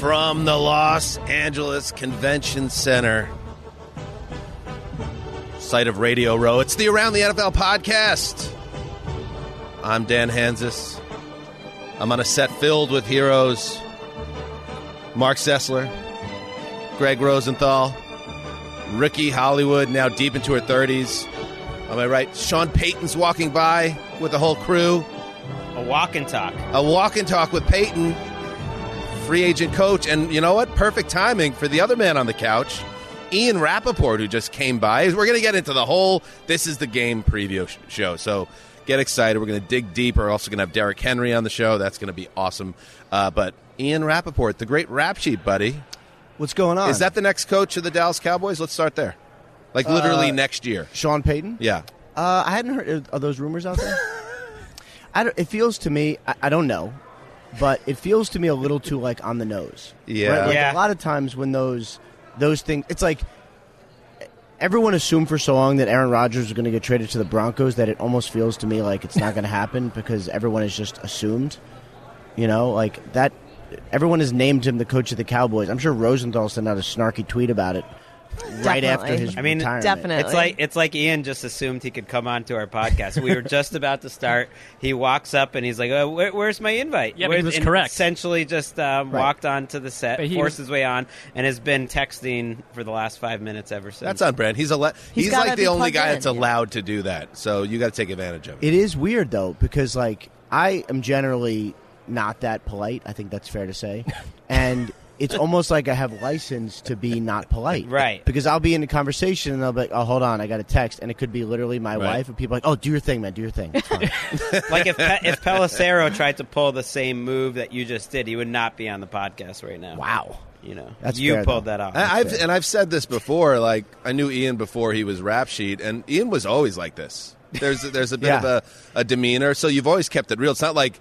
From the Los Angeles Convention Center, site of Radio Row, it's the Around the NFL podcast. I'm Dan Hansis. I'm on a set filled with heroes. Mark Sessler, Greg Rosenthal, Ricky Hollywood, now deep into her 30s. Am I right? Sean Payton's walking by with the whole crew. A walk and talk. A walk and talk with Payton. Free agent coach, and you know what? Perfect timing for the other man on the couch, Ian Rapoport, who just came by. We're going to get into the whole This Is the Game preview show, so get excited. We're going to dig deep. We're also going to have Derrick Henry on the show. That's going to be awesome. But Ian Rapoport, the great rap sheet, buddy. What's going on? Is that the next coach of the Dallas Cowboys? Let's start there. Like literally next year. Sean Payton? Yeah. I hadn't heard. Are those rumors out there? It feels to me, I don't know. But it feels to me a little too, like, on the nose. Yeah. Right? Like, yeah. A lot of times when those things, it's like everyone assumed for so long that Aaron Rodgers was going to get traded to the Broncos that it almost feels to me like it's not going to happen because everyone has just assumed, you know, like that. Everyone has named him the coach of the Cowboys. I'm sure Rosenthal sent out a snarky tweet about it. Right after his retirement. Definitely. It's like Ian just assumed he could come on to our podcast. We were just about to start. He walks up and he's like, oh, where's my invite? Yeah, he was correct. Essentially just walked onto the set, forced his way on, and has been texting for the last 5 minutes ever since. That's on brand. He's like the only guy that's allowed to do that. So you got to take advantage of it. It is weird, though, because like I am generally not that polite. I think that's fair to say. And it's almost like I have license to be not polite. Right. Because I'll be in a conversation and I'll be like, oh, hold on, I got a text. And it could be literally my wife. And people are like, oh, do your thing, man, do your thing. It's fine. Like if Pelissero tried to pull the same move that you just did, he would not be on the podcast right now. Wow. You know, that's you fair, pulled though. That off. I've said this before. Like I knew Ian before he was Rap Sheet. And Ian was always like this. There's a bit of a demeanor. So you've always kept it real. It's not like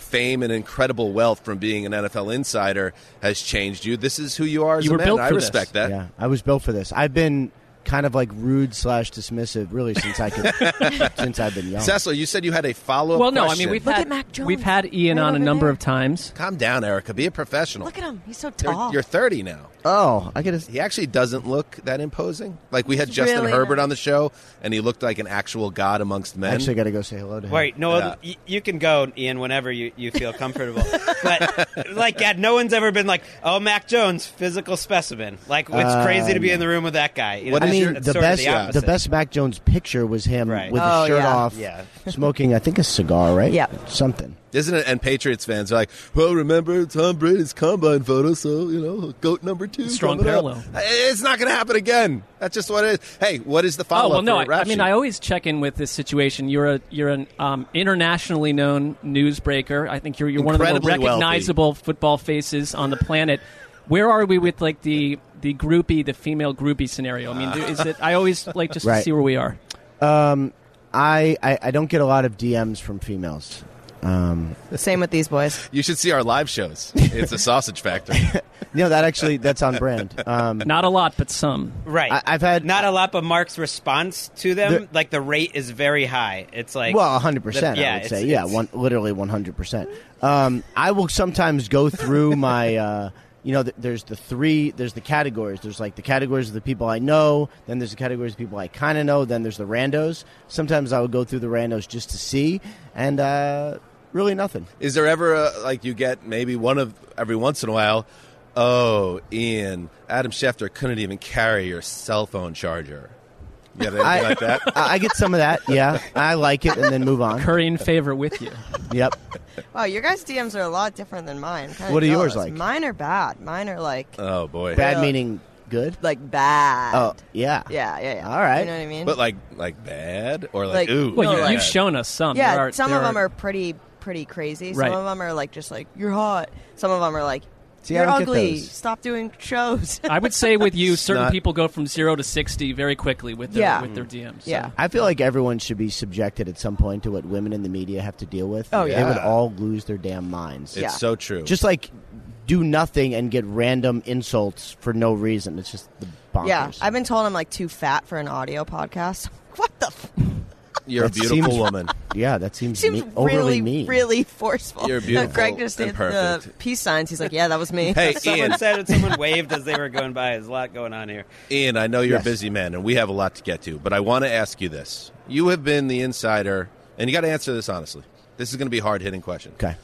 fame and incredible wealth from being an NFL insider has changed you. This is who you are as a man. I respect that. Yeah, I was built for this. I've been kind of like rude / dismissive, really, since I could, since I've been young. Cecil, you said you had a follow-up question. Well, no, I mean, we've had Ian right on a number of times. Calm down, Erica. Be a professional. Look at him. He's so tall. You're 30 now. Oh, I get it. He actually doesn't look that imposing. Like, we had Justin Herbert on the show, and he looked like an actual god amongst men. I actually got to go say hello to him. Wait, no, you can go, Ian, whenever you feel comfortable. But, like, no one's ever been like, oh, Mac Jones, physical specimen. Like, it's crazy to be in the room with that guy. You know? I mean, the best Mac Jones picture was him with his shirt off, smoking, I think, a cigar, right? Yeah. Something. Isn't it? And Patriots fans are like, well, remember Tom Brady's combine photo, so, you know, GOAT number 2. Strong parallel. It's not going to happen again. That's just what it is. Hey, what is the follow-up? Oh, well, no, I always check in with this situation. You're an internationally known newsbreaker. I think you're one of the more recognizable football faces on the planet. Where are we with, like, the groupie, the female groupie scenario? I mean, is it? I always like just to see where we are. I don't get a lot of DMs from females. Same with these boys. You should see our live shows. It's a sausage factory. No, that's on brand. Not a lot, but some. Right. I've had not a lot, but Mark's response to them, like the rate is very high. It's like 100%. I would say, literally 100%. I will sometimes go through my. There's the categories. There's like the categories of the people I know, then there's the categories of people I kind of know, then there's the randos. Sometimes I would go through the randos just to see, and really nothing. Is there ever, you get maybe one of every once in a while, oh, Ian, Adam Schefter couldn't even carry your cell phone charger? You have anything like that? I get some of that, yeah. I like it and then move on. Currying favor with you. Yep. Wow, your guys' DMs are a lot different than mine. What are yours like? Mine are bad. Mine are like... Oh, boy. Bad meaning good? Like bad. Oh, yeah. Yeah. All right. You know what I mean? But like bad? Or like ooh. Well, you've shown us some. Yeah, some of them are pretty crazy. Some of them are like just like, you're hot. Some of them are like... See, you're ugly. Stop doing shows. I would say with you, certain people go from 0 to 60 very quickly with their DMs. So. Yeah. I feel like everyone should be subjected at some point to what women in the media have to deal with. Oh, yeah. They would all lose their damn minds. It's so true. Just like do nothing and get random insults for no reason. It's just the bonkers. Yeah. I've been told I'm like too fat for an audio podcast. What the You're a beautiful woman. Yeah, that seems overly mean. Really forceful. You're beautiful. Greg just did the peace signs. He's like, yeah, that was me. Hey, Ian. Someone waved as they were going by. There's a lot going on here. Ian, I know you're a busy man, and we have a lot to get to, but I want to ask you this. You have been the insider, and you got to answer this honestly. This is going to be a hard-hitting question. Okay.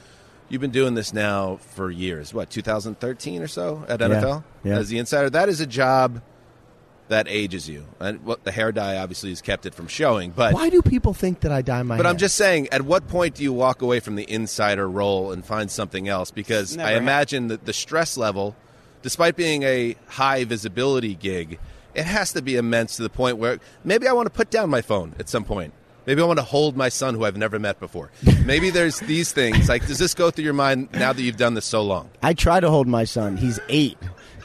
You've been doing this now for years. What, 2013 or so at NFL? Yeah. As the insider, that is a job... that ages you. And the hair dye obviously has kept it from showing. But why do people think that I dye my hair? But I'm just saying, at what point do you walk away from the insider role and find something else? Because I imagine that the stress level, despite being a high visibility gig, it has to be immense to the point where maybe I want to put down my phone at some point. Maybe I want to hold my son who I've never met before. Maybe there's these things. Like, does this go through your mind now that you've done this so long? I try to hold my son. He's 8.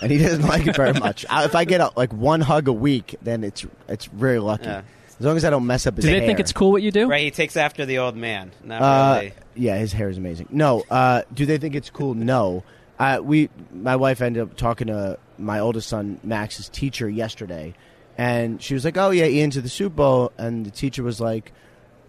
And he doesn't like it very much. If I get one hug a week, then it's very lucky. Yeah. As long as I don't mess up his hair. Do they think it's cool what you do? Right, he takes after the old man. Not really. Yeah, his hair is amazing. No, do they think it's cool? No. My wife ended up talking to my oldest son, Max's teacher, yesterday. And she was like, oh, yeah, Ian's at the Super Bowl. And the teacher was like,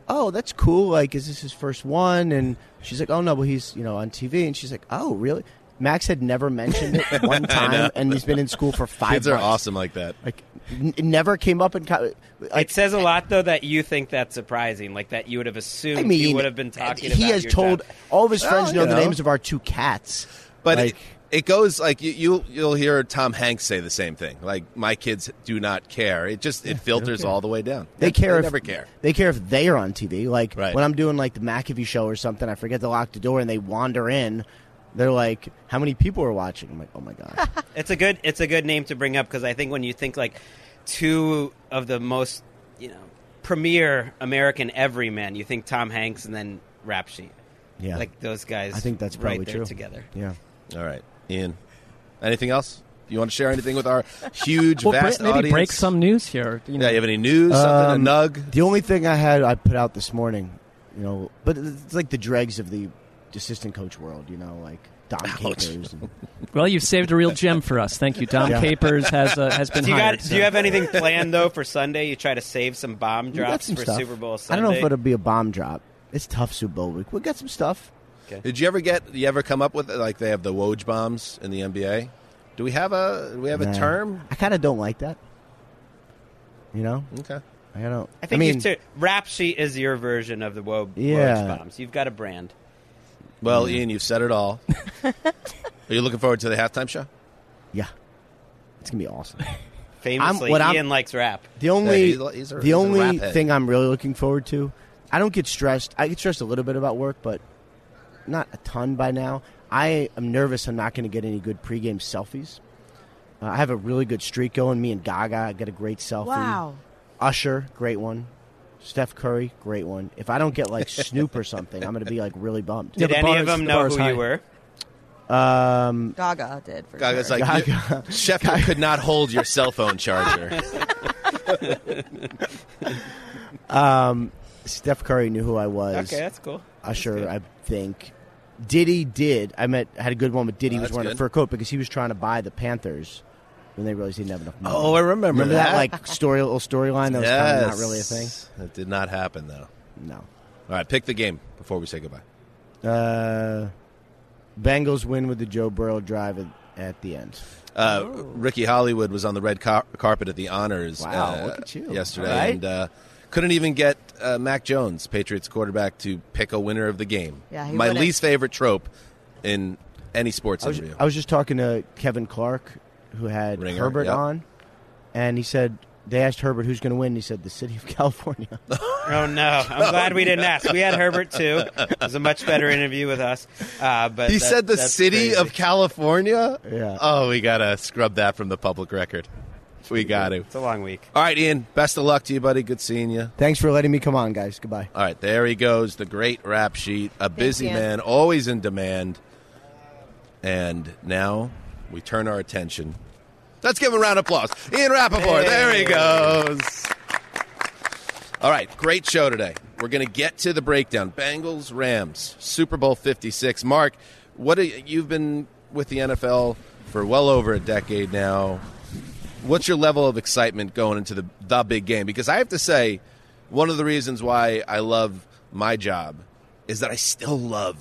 oh, that's cool. Like, is this his first one? And she's like, oh, no, well, he's, on TV. And she's like, oh, really? Max had never mentioned it one time, and he's been in school for 5 Kids months. Are awesome like that. Like, it never came up in college. It says a lot, though, that you think that's surprising, like that you would have assumed he would have been talking about. He has told all of his friends know the names of our 2 cats. But like, it goes like you'll hear Tom Hanks say the same thing. Like, my kids do not care. It just filters all the way down. They care if they are on TV. Like when I'm doing like the McAfee show or something, I forget to lock the door and they wander in. They're like, how many people are watching? I'm like, oh, my God. It's a good name to bring up because I think when you think like 2 of the most premier American everyman, you think Tom Hanks and then Rap Sheet. Yeah. Like those guys. I think that's probably right there true. Together. Yeah. All right. Ian, anything else? You want to share anything with our huge, vast maybe audience? Maybe break some news here. Yeah, you have any news? Something? A nug? The only thing I put out this morning, but it's like the dregs of the assistant coach world, you know, like Dom Capers. And... Well, you've saved a real gem for us. Thank you. Dom Capers has been hired. Do you have anything planned, though, for Sunday? You try to save some bomb drops for stuff. Super Bowl Sunday? I don't know if it'll be a bomb drop. It's tough Super Bowl week. We'll get some stuff. Okay. Did you ever come up with, like, they have the Woj bombs in the NBA? Do we have a term? I kind of don't like that. You know? Okay. I mean, Rap Sheet is your version of the Woj bombs. You've got a brand. Well, Ian, you've said it all. Are you looking forward to the halftime show? Yeah. It's going to be awesome. Famously, Ian likes rap. The only thing I'm really looking forward to, I don't get stressed. I get stressed a little bit about work, but not a ton by now. I am nervous I'm not going to get any good pregame selfies. I have a really good streak going. Me and Gaga, I get a great selfie. Wow. Usher, great one. Steph Curry, great one. If I don't get, like, Snoop or something, I'm going to be, like, really bummed. Did any of them know who you were? Gaga did. Gaga's sure. Like, Chef could not hold your cell phone charger. Steph Curry knew who I was. Okay, that's cool. Usher, that's I think. Diddy did. I had a good one with Diddy. He was wearing a fur coat because he was trying to buy the Panthers when they realized he didn't have enough money. Oh, I remember that. Like, storyline that was kind of not really a thing? That did not happen, though. No. All right, pick the game before we say goodbye. Bengals win with the Joe Burrow drive at the end. Ricky Hollywood was on the red carpet at the honors look at you. Yesterday. All right. And couldn't even get Mac Jones, Patriots quarterback, to pick a winner of the game. Yeah, my least favorite trope in any sports interview. I was just talking to Kevin Clark, who had Ringer, Herbert on, and he said, they asked Herbert who's going to win, and he said, the city of California. Oh, no. I'm glad we didn't ask. We had Herbert, too. It was a much better interview with us. But he said the city of California? Yeah. Oh, we got to scrub that from the public record. We got to. It's a long week. All right, Ian, best of luck to you, buddy. Good seeing you. Thanks for letting me come on, guys. Goodbye. All right, there he goes, the great Rap Sheet, a busy man, always in demand, and now... we turn our attention. Let's give him a round of applause. Ian Rapoport, there he goes. All right, great show today. We're going to get to the breakdown. Bengals, Rams, Super Bowl 56. Mark, you've been with the NFL for well over a decade now. What's your level of excitement going into the big game? Because I have to say, one of the reasons why I love my job is that I still love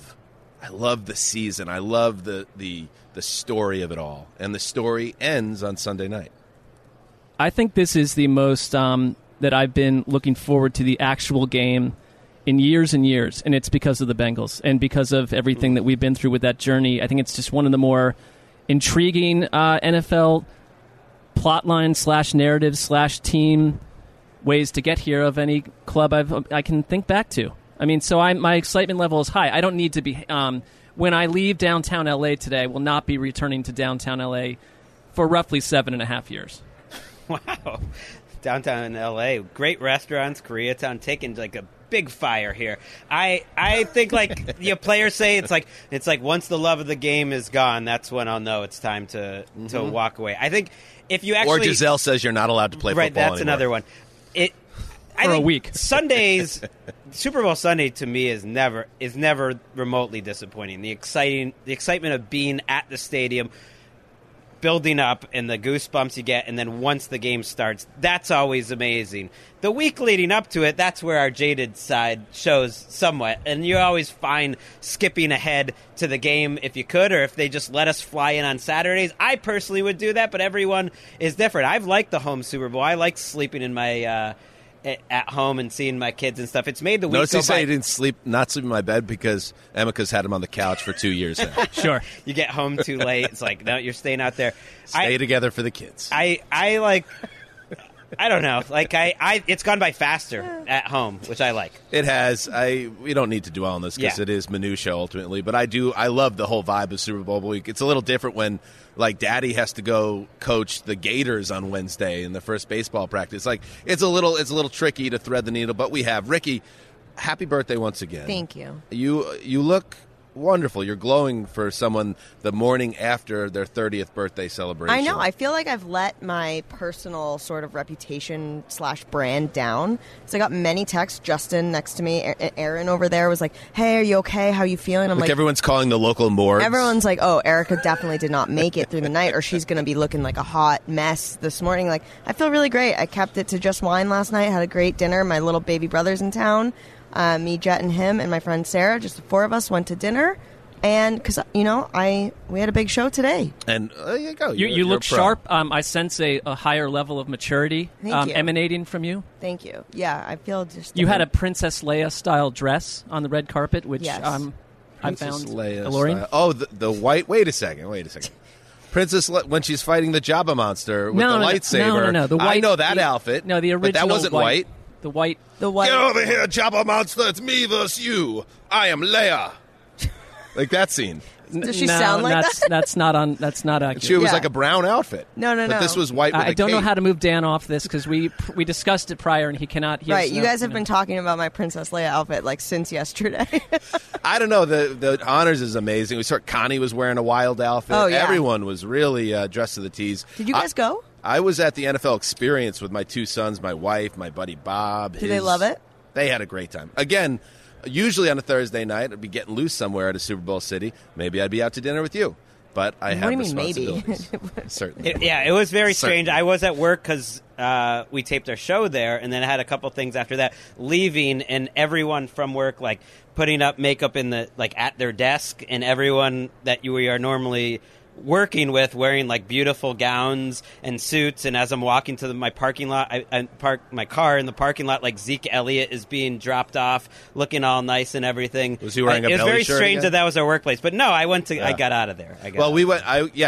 the season. I love the story of it all. And the story ends on Sunday night. I think this is the most that I've been looking forward to the actual game in years and years. And it's because of the Bengals and because of everything that we've been through with that journey. I think it's just one of the more intriguing NFL plotline / narrative / team ways to get here of any club I can think back to. I mean, so my excitement level is high. I don't need to be when I leave downtown L.A. today, I will not be returning to downtown L.A. for roughly 7.5 years. Wow. Downtown L.A., great restaurants, Koreatown, taking like a big fire here. I think like the players say it's like once the love of the game is gone, that's when I'll know it's time to walk away. I think if you actually... Or Giselle says you're not allowed to play football anymore. Right, that's another one. I think a week. Sundays, Super Bowl Sunday to me is never remotely disappointing. The excitement of being at the stadium, building up, and the goosebumps you get, and then once the game starts, that's always amazing. The week leading up to it, that's where our jaded side shows somewhat, and you always find skipping ahead to the game if you could, or if they just let us fly in on Saturdays. I personally would do that, but everyone is different. I've liked the home Super Bowl. I like sleeping in my... at home and seeing my kids and stuff. It's made the week go by. Notice you didn't not sleep in my bed because Emika's had him on the couch for 2 years now. Sure. You get home too late. It's like, no, you're staying out there. Stay together for the kids. I don't know. Like it's gone by faster at home, which I like. It has. We don't need to dwell on this because it is minutia ultimately. But I love the whole vibe of Super Bowl week. It's a little different when like Daddy has to go coach the Gators on Wednesday in the first baseball practice. Like it's a little tricky to thread the needle. But we have Ricky. Happy birthday once again. Thank you. You look wonderful. You're glowing for someone the morning after their 30th birthday celebration. I know. I feel like I've let my personal sort of reputation / brand down. So I got many texts. Justin next to me, Aaron over there was like, hey, are you okay? How are you feeling? I'm like, everyone's calling the local morgue. Everyone's like, oh, Erica definitely did not make it through the night, or she's going to be looking like a hot mess this morning. Like, I feel really great. I kept it to just wine last night. Had a great dinner. My little baby brother's in town. Me, Jet, and him, and my friend Sarah, just the four of us went to dinner, and because we had a big show today. And there you go. You look sharp. I sense a higher level of maturity emanating from you. Thank you. Yeah, I feel just. You had a Princess Leia style dress on the red carpet, which I found alluring. Style. Oh, the white. Wait a second. Princess when she's fighting the Jabba monster with the lightsaber. No. The white, I know that outfit. No, the original. But that wasn't white. The white. Get over here, Jabba monster! It's me versus you. I am Leia. Like that scene. Does she sound like that? That's not on. That's not accurate. She was like a brown outfit. No. But this was white. I don't know how to move Dan off this because we discussed it prior and he cannot. You guys have been talking about my Princess Leia outfit like since yesterday. I don't know. The honors is amazing. We saw Connie was wearing a wild outfit. Oh, yeah. Everyone was really dressed to the tees. Did you guys go? I was at the NFL Experience with my two sons, my wife, my buddy Bob. Did they love it? They had a great time. Again, usually on a Thursday night, I'd be getting loose somewhere at a Super Bowl city. Maybe I'd be out to dinner with you. But I have responsibilities. Maybe? Certainly. It was very strange. I was at work because we taped our show there, and then I had a couple things after that. Leaving, and everyone from work, like, putting up makeup in the at their desk, and everyone that you are normally working with wearing like beautiful gowns and suits, and as I'm walking to my parking lot, I park my car in the parking lot like Zeke Elliott is being dropped off looking all nice and everything. Was he wearing a belly shirt? It was very strange again? That was our workplace, but no, I went to I got out of there. I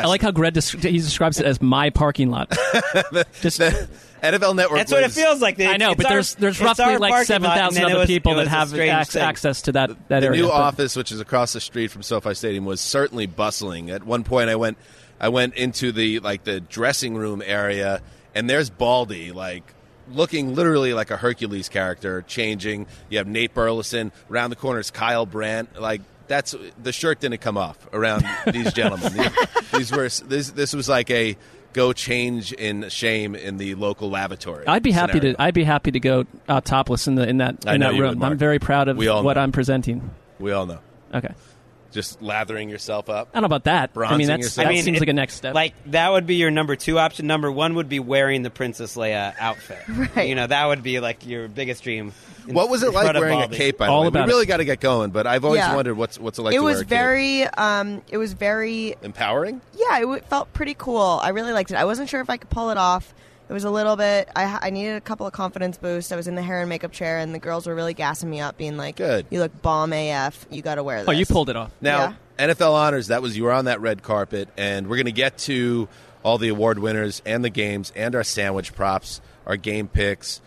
like how Greg he describes it as my parking lot. NFL Network. That's what it feels like. I know, but there's roughly like 7,000 other people that have access to that area. The new office, which is across the street from SoFi Stadium, was certainly bustling. At one point, I went into the dressing room area, and there's Baldy looking literally like a Hercules character, changing. You have Nate Burleson. Around the corner is Kyle Brandt. That's the shirt didn't come off around these gentlemen. This was like a go change in shame in the local lavatory. I'd be happy to go topless in that room. I'm very proud of what I'm presenting. We all know. Okay. Just lathering yourself up. I don't know about that. That seems like a next step. That would be your number two option. Number one would be wearing the Princess Leia outfit. Right. That would be your biggest dream. What was it like wearing a cape? By the way, we really got to get going. But I've always wondered what's it like. It was very empowering. Yeah, it felt pretty cool. I really liked it. I wasn't sure if I could pull it off. It was a little bit. I needed a couple of confidence boosts. I was in the hair and makeup chair, and the girls were really gassing me up, being like, "Good, you look bomb AF. You got to wear this." Oh, you pulled it off. Now, NFL honors. You were on that red carpet, and we're going to get to all the award winners and the games and our sandwich props, our game picks.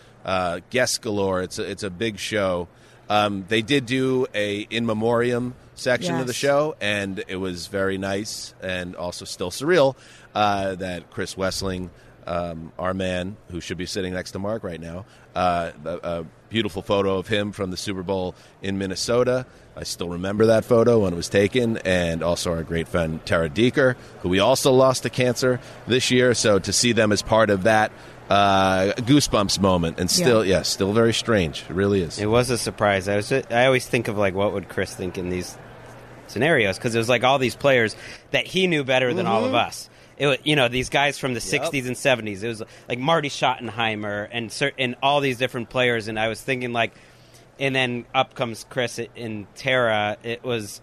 Guests galore. It's a big show. They did do a in memoriam section of the show, and it was very nice and also still surreal that Chris Wesseling, our man who should be sitting next to Mark right now, a beautiful photo of him from the Super Bowl in Minnesota. I still remember that photo when it was taken, and also our great friend Tara Deeker, who we also lost to cancer this year. So to see them as part of that goosebumps moment, and still very strange. It really is. It was a surprise. I always think of what would Chris think in these scenarios, because it was all these players that he knew better than all of us. It was, these guys from the '60s and '70s. It was Marty Schottenheimer and all these different players, and I was thinking and then up comes Chris and Tara. It was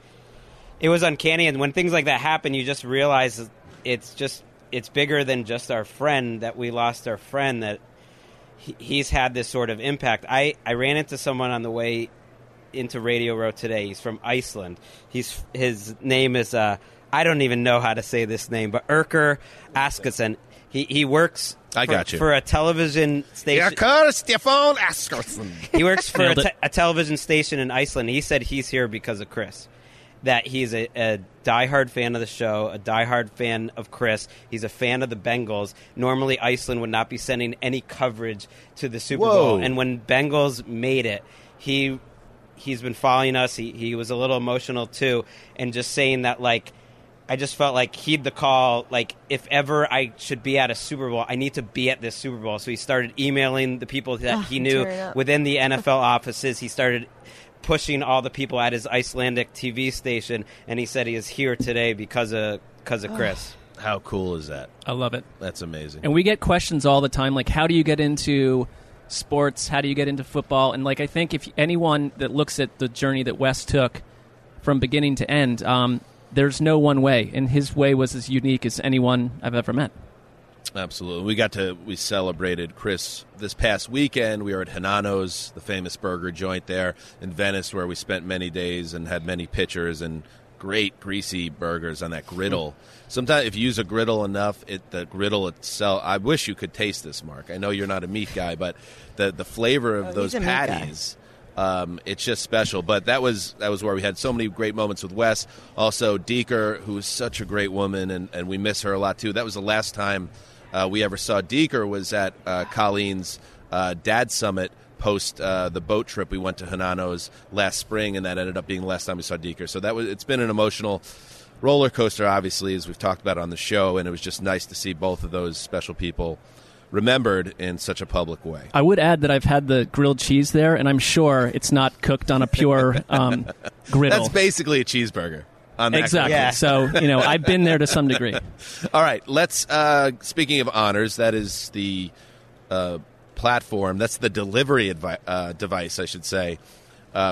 uncanny, and when things like that happen, you just realize it's bigger than just our friend, that we lost our friend, that he's had this sort of impact. I ran into someone on the way into Radio Row today. He's from Iceland. His name is, I don't even know how to say this name, but Erker Askason. He works for a television station. Erker Stefan Askason. He works for a television station in Iceland. He said he's here because of Chris. That he's a diehard fan of the show, a diehard fan of Chris. He's a fan of the Bengals. Normally, Iceland would not be sending any coverage to the Super Bowl. And when Bengals made it, he he's been following us. He was a little emotional too, and just saying that, like, I just felt like heed the call. Like, if ever I should be at a Super Bowl, I need to be at this Super Bowl. So he started emailing the people that he knew within the NFL offices. He started pushing all the people at his Icelandic TV station, and he said he is here today because of Chris. How cool is that? I love it. That's amazing. And we get questions all the time, like, how do you get into sports? How do you get into football? And, like, I think if anyone that looks at the journey that Wes took from beginning to end, there's no one way, and his way was as unique as anyone I've ever met. Absolutely. We celebrated Chris this past weekend. We were at Hanano's, the famous burger joint there in Venice, where we spent many days and had many pictures and great greasy burgers on that griddle. Sometimes if you use a griddle enough, the griddle itself, I wish you could taste this, Mark. I know you're not a meat guy, but the flavor of those patties, it's just special. But that was where we had so many great moments with Wes. Also, Deeker, who is such a great woman, and we miss her a lot, too. That was the last time we ever saw Deeker was at Colleen's dad summit post the boat trip we went to Hanano's last spring, and that ended up being the last time we saw Deeker. So it's been an emotional roller coaster, obviously, as we've talked about on the show, and it was just nice to see both of those special people remembered in such a public way. I would add that I've had the grilled cheese there, and I'm sure it's not cooked on a pure griddle. That's basically a cheeseburger. Exactly. Yeah. So, I've been there to some degree. All right. Let's, speaking of honors, that is the platform. That's the delivery device, I should say,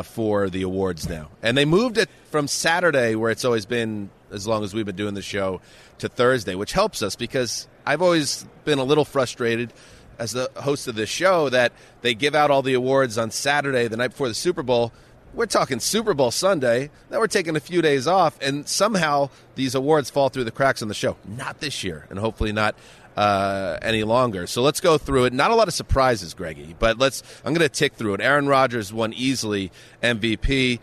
for the awards now. And they moved it from Saturday, where it's always been, as long as we've been doing the show, to Thursday, which helps us because I've always been a little frustrated as the host of this show that they give out all the awards on Saturday, the night before the Super Bowl. We're talking Super Bowl Sunday. Now we're taking a few days off, and somehow these awards fall through the cracks on the show. Not this year, and hopefully not any longer. So let's go through it. Not a lot of surprises, Greggy, but I'm going to tick through it. Aaron Rodgers won easily MVP.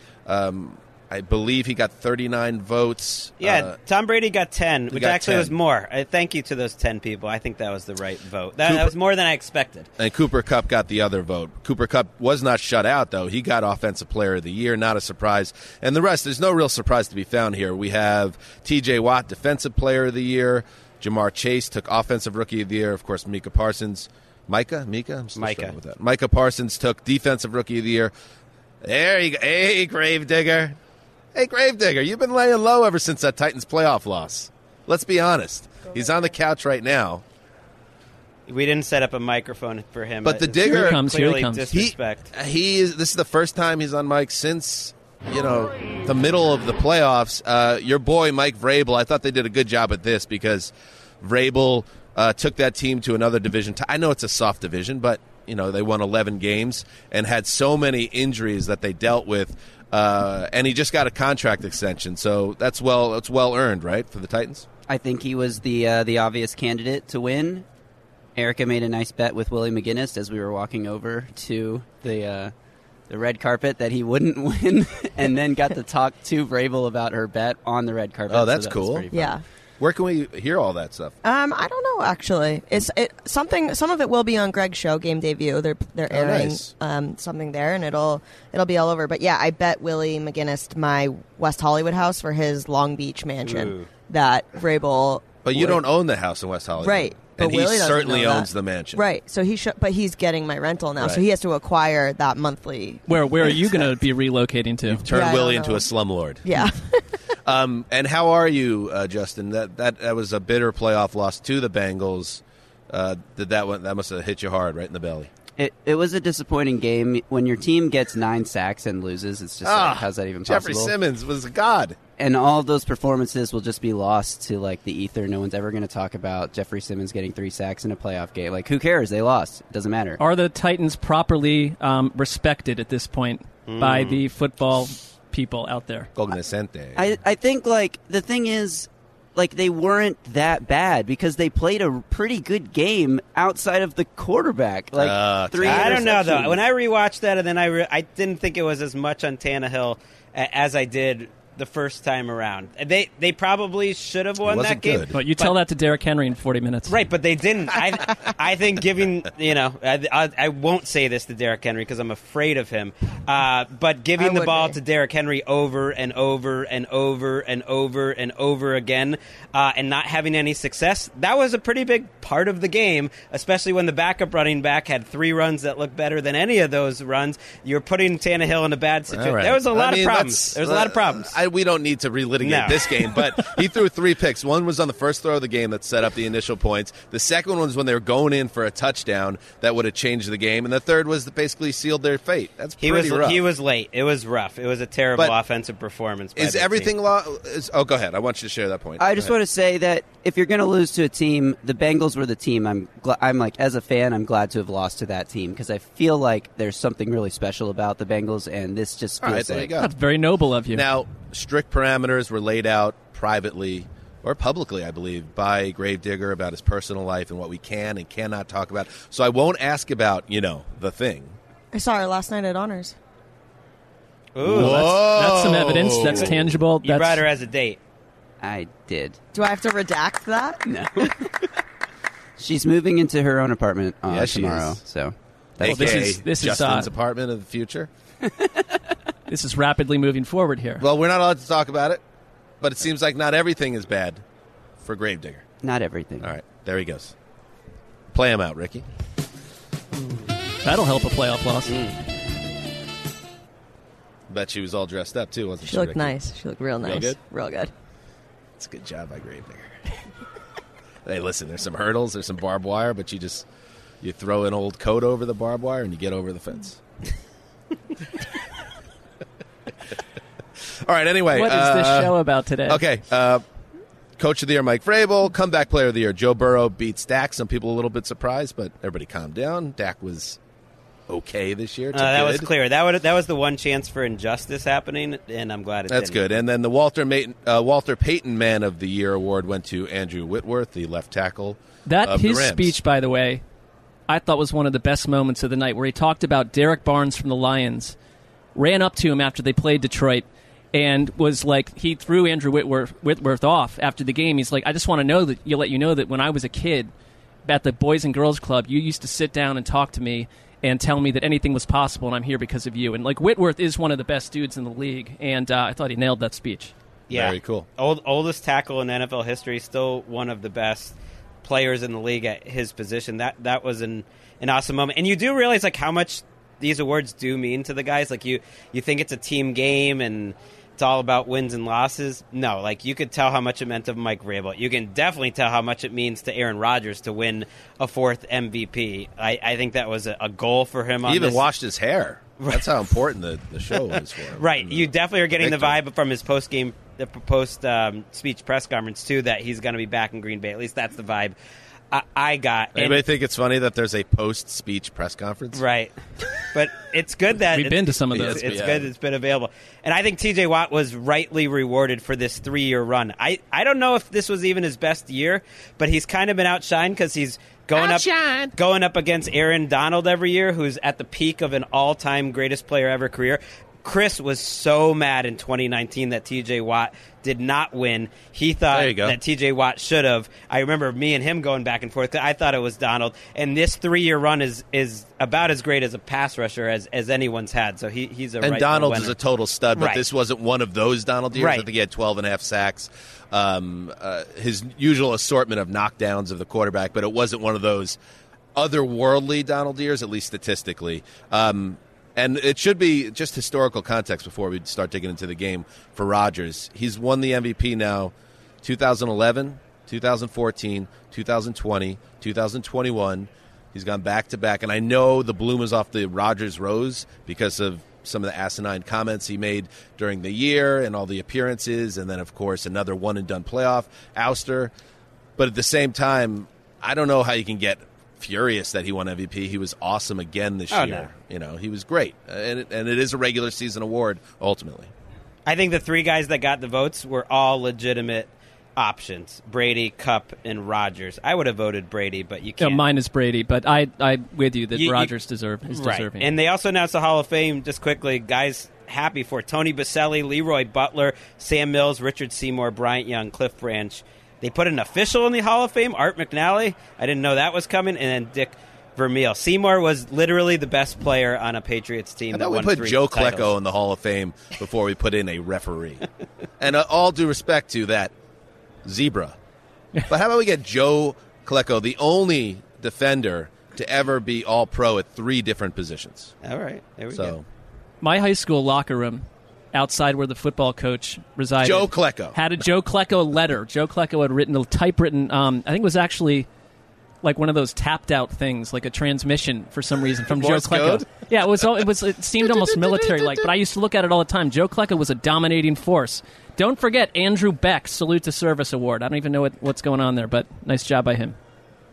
I believe he got 39 votes. Yeah, Tom Brady got 10, which actually was more. Thank you to those 10 people. I think that was the right vote. That was more than I expected. And Cooper Kupp got the other vote. Cooper Kupp was not shut out, though. He got Offensive Player of the Year, not a surprise. And the rest, there's no real surprise to be found here. We have T.J. Watt, Defensive Player of the Year. Jamar Chase took Offensive Rookie of the Year. Of course, Micah Parsons took Defensive Rookie of the Year. There you go. Hey, Gravedigger. Hey, Gravedigger, you've been laying low ever since that Titans playoff loss. Let's be honest. He's on the couch right now. We didn't set up a microphone for him. But the digger, here he comes. Disrespect. This is the first time he's on mic since, the middle of the playoffs. Your boy, Mike Vrabel, I thought they did a good job at this because Vrabel took that team to another division. I know it's a soft division, but, they won 11 games and had so many injuries that they dealt with. And he just got a contract extension, so it's well earned, right, for the Titans? I think he was the obvious candidate to win. Erica made a nice bet with Willie McGinnis as we were walking over to the red carpet that he wouldn't win, and then got to talk to Vrabel about her bet on the red carpet. Oh, that's cool. Yeah. Where can we hear all that stuff? I don't know, actually. Some of it will be on Greg's show, Game Debut. They're airing something there, and it'll be all over. But yeah, I bet Willie McGinnis my West Hollywood house for his Long Beach mansion. Ooh. That Vrabel. But you don't own the house in West Hollywood, right? But and Willie certainly owns the mansion, right? So but he's getting my rental now, right. So he has to acquire that monthly. Where are you going to be relocating to? You've turned Willie into a slumlord. Yeah. And how are you, Justin? That was a bitter playoff loss to the Bengals. That must have hit you hard right in the belly. It was a disappointing game. When your team gets 9 sacks and loses, it's just how's that even possible? Jeffrey Simmons was a god. And all of those performances will just be lost to, the ether. No one's ever going to talk about Jeffrey Simmons getting 3 sacks in a playoff game. Who cares? They lost. It doesn't matter. Are the Titans properly respected at this point by the football people out there? Cognoscente. I think, the thing is, they weren't that bad because they played a pretty good game outside of the quarterback. Three I don't know, though. When I rewatched that, and then I didn't think it was as much on Tannehill as I did the first time around. They probably should have won that game. Good. But you tell that to Derrick Henry in 40 minutes. Right, but they didn't. I think giving, you know, I won't say this to Derrick Henry because I'm afraid of him, but giving the ball to Derrick Henry over and over and over and over and over again and not having any success, that was a pretty big part of the game, especially when the backup running back had 3 runs that looked better than any of those runs. You're putting Tannehill in a bad situation. Right. There was a lot of problems. There was a lot of problems. We don't need to relitigate this game, but he threw 3 picks. One was on the first throw of the game that set up the initial points. The second one was when they were going in for a touchdown that would have changed the game, and the third was that basically sealed their fate. That's rough. He was late. It was rough. It was a terrible offensive performance. Is everything go ahead. I want you to share that point. I just want to say that if you're going to lose to a team, the Bengals were the team. I'm like, as a fan, I'm glad to have lost to that team because I feel like there's something really special about the Bengals, and this just feels like that's very noble of you. Now, strict parameters were laid out privately or publicly, I believe, by Gravedigger about his personal life and what we can and cannot talk about. So I won't ask about, you know, the thing. I saw her last night at Honors. Ooh, that's some evidence. That's tangible. You brought her as a date. I did. Do I have to redact that? No. She's moving into her own apartment tomorrow. So that's this is Justin's apartment of the future. This is rapidly moving forward here. Well, we're not allowed to talk about it, but it seems like not everything is bad for Gravedigger. Not everything. All right. There he goes. Play him out, Ricky. That'll help a playoff loss. Bet she was all dressed up, too, wasn't she? She looked nice. She looked real nice. Real good? Real good. It's a good job by Gravedigger. Hey, listen, there's some hurdles, there's some barbed wire, but you throw an old coat over the barbed wire and you get over the fence. All right, anyway. What is this show about today? Okay. Coach of the Year, Mike Vrabel. Comeback Player of the Year, Joe Burrow beats Dak. Some people a little bit surprised, but everybody calmed down. Dak was okay this year. That was clear. That was the one chance for injustice happening, and I'm glad it did. That's good. And then the Walter Payton Man of the Year award went to Andrew Whitworth, the left tackle of his the Rams. Speech, by the way, I thought was one of the best moments of the night, where he talked about Derek Barnes from the Lions, ran up to him after they played Detroit, and was like, he threw Andrew Whitworth off after the game. He's like, I just want to know that you let you know that when I was a kid at the Boys and Girls Club, you used to sit down and talk to me and tell me that anything was possible, and I'm here because of you. And, like, Whitworth is one of the best dudes in the league, and I thought he nailed that speech. Yeah. Very cool. Oldest tackle in NFL history, still one of the best players in the league at his position. That was an awesome moment. And you do realize, like, how much these awards do mean to the guys. Like, you think it's a team game and it's all about wins and losses. No, like, you could tell how much it meant to Mike Vrabel. You can definitely tell how much it means to Aaron Rodgers to win a 4th MVP. I think that was a goal for him. He even washed his hair. Right. That's how important the show was for him. Right. You definitely are getting the vibe from his post-speech press conference, too, that he's going to be back in Green Bay. At least that's the vibe I got. Anybody think it's funny that there's a post-speech press conference? Right. But it's good that we've been to some of those. It's good it's been available. And I think T.J. Watt was rightly rewarded for this 3-year run. I don't know if this was even his best year, but he's kind of been outshined because he's going up against Aaron Donald every year, who's at the peak of an all-time greatest player ever career. Chris was so mad in 2019 that T.J. Watt did not win. He thought that T.J. Watt should have. I remember me and him going back and forth. I thought it was Donald. And this 3-year run is about as great as a pass rusher as anyone's had. So he's a right winner. And Donald is a total stud, but this wasn't one of those Donald years. Right. I think he had 12.5 sacks. His usual assortment of knockdowns of the quarterback, but it wasn't one of those otherworldly Donald years, at least statistically. And it should be just historical context before we start digging into the game for Rodgers. He's won the MVP now 2011, 2014, 2020, 2021. He's gone back-to-back. And I know the bloom is off the Rodgers rose because of some of the asinine comments he made during the year and all the appearances. And then, of course, another one-and-done playoff ouster. But at the same time, I don't know how you can get furious that he won MVP. He was awesome again this year. No. You know, he was great. And it is a regular season award, ultimately. I think the 3 guys that got the votes were all legitimate options. Brady, Kupp, and Rodgers. I would have voted Brady, but you can't. No, mine is Brady, but I'm with you that Rodgers is deserving. And they also announced the Hall of Fame, just quickly, guys happy for. Tony Boselli, Leroy Butler, Sam Mills, Richard Seymour, Bryant Young, Cliff Branch. They put an official in the Hall of Fame, Art McNally. I didn't know that was coming. And then Dick Vermeil. Seymour was literally the best player on a Patriots team. I thought that we put Joe Klecko in the Hall of Fame before we put in a referee. And all due respect to that zebra. But how about we get Joe Klecko, the only defender to ever be all-pro at three different positions. All right. There we go. My high school locker room, outside where the football coach resided, Joe Klecko had a Joe Klecko letter. Joe Klecko had written a typewritten, I think it was actually like one of those tapped-out things, like a transmission for some reason from Joe Klecko. Code? Yeah, it seemed almost military-like, but I used to look at it all the time. Joe Klecko was a dominating force. Don't forget Andrew Beck's Salute to Service Award. I don't even know what's going on there, but nice job by him.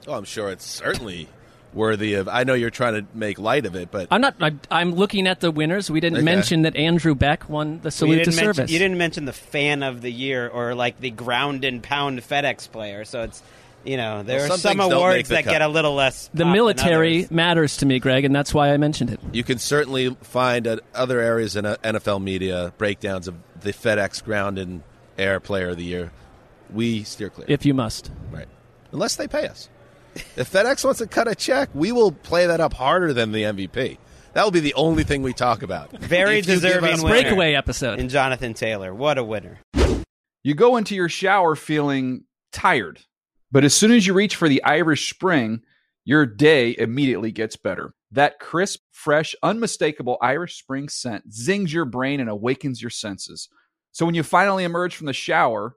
Oh, I'm sure it's certainly worthy of. I know you're trying to make light of it, but I'm not. I'm looking at the winners. We didn't mention that Andrew Beck won the Salute to Service. You didn't mention the Fan of the Year or like the Ground and Pound FedEx player. So it's. You know, there are some awards that get a little less. The military matters to me, Greg, and that's why I mentioned it. You can certainly find other areas in NFL media breakdowns of the FedEx Ground and Air Player of the Year. We steer clear. If you must. Right. Unless they pay us. If FedEx wants to cut a check, we will play that up harder than the MVP. That will be the only thing we talk about. Very deserving winner. Breakaway episode. And Jonathan Taylor. What a winner. You go into your shower feeling tired. But as soon as you reach for the Irish Spring, your day immediately gets better. That crisp, fresh, unmistakable Irish Spring scent zings your brain and awakens your senses. So when you finally emerge from the shower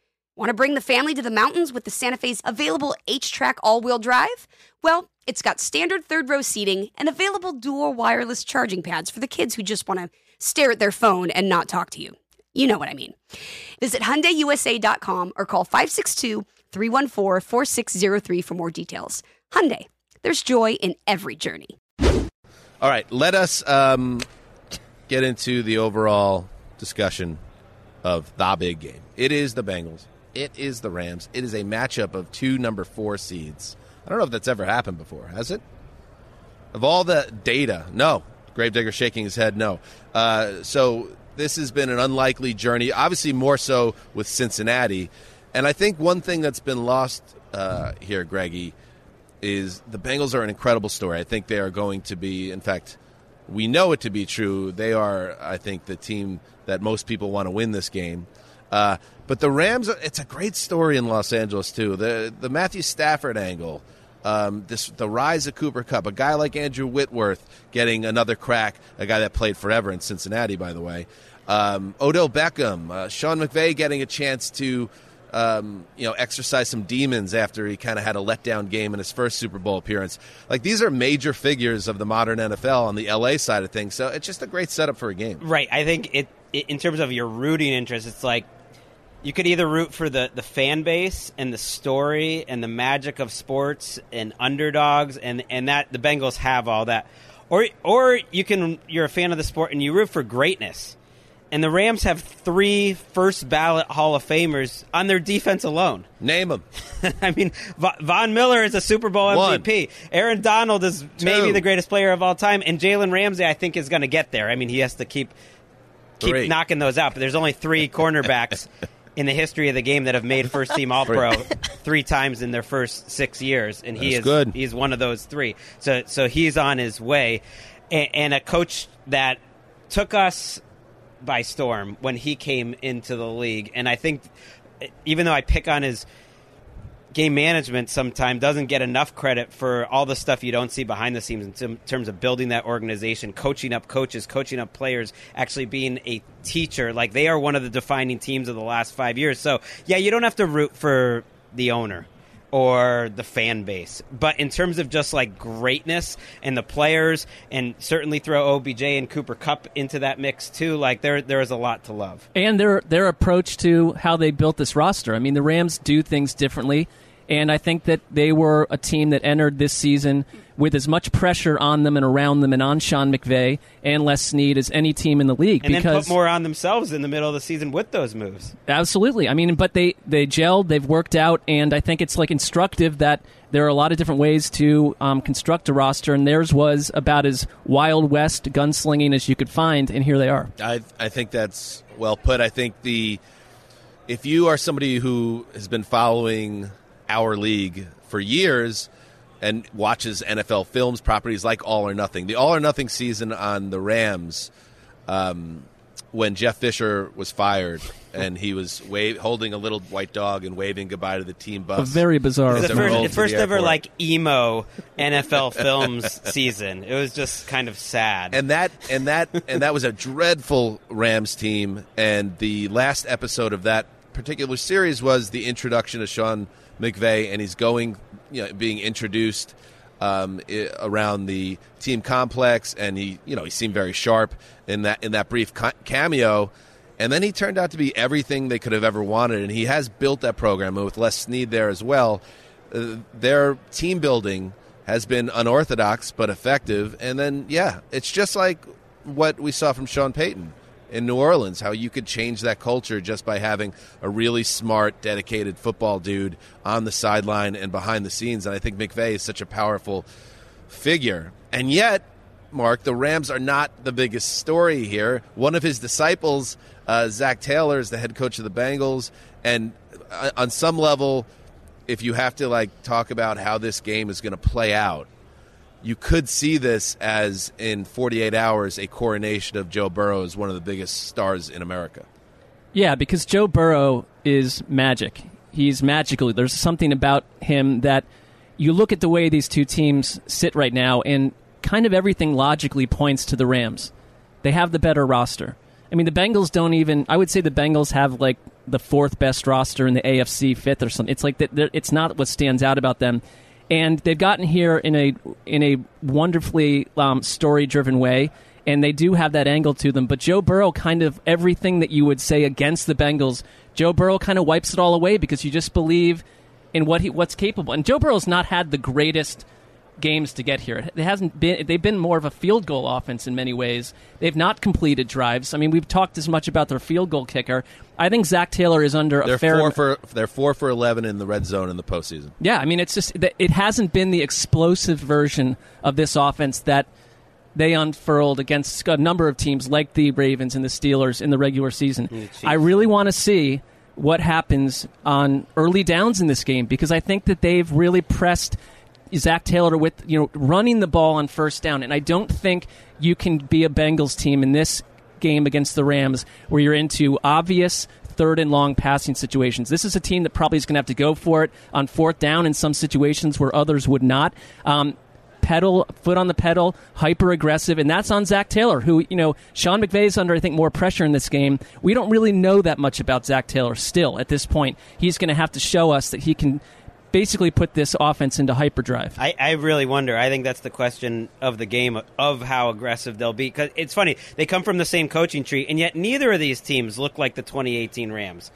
Want to bring the family to the mountains with the Santa Fe's available H-Track all-wheel drive? Well, it's got standard third-row seating and available dual wireless charging pads for the kids who just want to stare at their phone and not talk to you. You know what I mean. Visit HyundaiUSA.com or call 562-314-4603 for more details. Hyundai, there's joy in every journey. All right, let us get into the overall discussion of the big game. It is the Bengals. It is the Rams. It is a matchup of two number 4 seeds. I don't know if that's ever happened before, has it? Of all the data, no. Gravedigger shaking his head, no. So this has been an unlikely journey, obviously more so with Cincinnati. And I think one thing that's been lost here, Greggy, is the Bengals are an incredible story. I think they are going to be, in fact, we know it to be true. They are, I think, the team that most people want to win this game. But the Rams, it's a great story in Los Angeles, too. The Matthew Stafford angle, the rise of Cooper Kupp, a guy like Andrew Whitworth getting another crack, a guy that played forever in Cincinnati, by the way. Odell Beckham, Sean McVay getting a chance to exercise some demons after he kind of had a letdown game in his first Super Bowl appearance. Like, these are major figures of the modern NFL on the LA side of things. So it's just a great setup for a game. Right. I think in terms of your rooting interest, it's like You could either root for the fan base and the story and the magic of sports and underdogs, and that the Bengals have all that. Or you can, you're a fan of the sport and you root for greatness. And the Rams have 3 first-ballot Hall of Famers on their defense alone. Name them. I mean, Von Miller is a Super Bowl MVP. Aaron Donald is maybe the greatest player of all time. And Jalen Ramsey, I think, is going to get there. I mean, he has to keep knocking those out. But there's only 3 cornerbacks in the history of the game that have made first-team All-Pro 3 times in their first 6 years. And he's one of those 3. So he's on his way. And a coach that took us by storm when he came into the league. And I think, even though I pick on his game management sometimes, doesn't get enough credit for all the stuff you don't see behind the scenes in terms of building that organization, coaching up coaches, coaching up players, actually being a teacher. Like, they are one of the defining teams of the last 5 years. So, yeah, you don't have to root for the owner or the fan base. But in terms of just, like, greatness and the players, and certainly throw OBJ and Cooper Kupp into that mix too, like, there is a lot to love. And their approach to how they built this roster. I mean, the Rams do things differently, and I think that they were a team that entered this season with as much pressure on them and around them and on Sean McVay and Les Snead as any team in the league. And then put more on themselves in the middle of the season with those moves. Absolutely. I mean, but they gelled, they've worked out, and I think it's like instructive that there are a lot of different ways to construct a roster, and theirs was about as Wild West gunslinging as you could find, and here they are. I think that's well put. I think if you are somebody who has been following our league for years and watches NFL films, properties like All or Nothing. The All or Nothing season on the Rams, when Jeff Fisher was fired and he was holding a little white dog and waving goodbye to the team bus. A very bizarre. The first ever, like, emo NFL films season. It was just kind of sad. And that was a dreadful Rams team. And the last episode of that particular series was the introduction of Sean McVay, and he's going, you know, being introduced around the team complex, and he, you know, he seemed very sharp in that brief cameo, and then he turned out to be everything they could have ever wanted, and he has built that program. And with Les Snead there as well, their team building has been unorthodox but effective. And then, yeah, it's just like what we saw from Sean Payton in New Orleans, how you could change that culture just by having a really smart, dedicated football dude on the sideline and behind the scenes. And I think McVay is such a powerful figure. And yet, Mark, the Rams are not the biggest story here. One of his disciples, Zach Taylor, is the head coach of the Bengals. And on some level, if you have to, like, talk about how this game is going to play out, you could see this as, in 48 hours, a coronation of Joe Burrow as one of the biggest stars in America. Yeah, because Joe Burrow is magic. He's magical. There's something about him that you look at the way these two teams sit right now, and kind of everything logically points to the Rams. They have the better roster. I mean, the Bengals don't even... I would say the Bengals have, like, the 4th best roster in the AFC, 5th or something. It's like it's not what stands out about them. And they've gotten here in a wonderfully story-driven way, and they do have that angle to them. But Joe Burrow, kind of everything that you would say against the Bengals, Joe Burrow kind of wipes it all away because you just believe in what's capable. And Joe Burrow's not had the greatest games to get here. They've been more of a field goal offense in many ways. They've not completed drives. I mean, we've talked as much about their field goal kicker. I think Zach Taylor is under a fair... They're 4 for 11 in the red zone in the postseason. Yeah, I mean, it's just it hasn't been the explosive version of this offense that they unfurled against a number of teams like the Ravens and the Steelers in the regular season. I really want to see what happens on early downs in this game, because I think that they've really pressed Zach Taylor with, you know, running the ball on first down. And I don't think you can be a Bengals team in this game against the Rams where you're into obvious third and long passing situations. This is a team that probably is going to have to go for it on fourth down in some situations where others would not. Foot on the pedal, hyper aggressive, and that's on Zach Taylor, who, you know, Sean McVay's under, I think, more pressure in this game. We don't really know that much about Zach Taylor still at this point. He's going to have to show us that he can basically put this offense into hyperdrive. I really wonder. I think that's the question of the game, of how aggressive they'll be. Because it's funny, they come from the same coaching tree, and yet neither of these teams look like the 2018 Rams.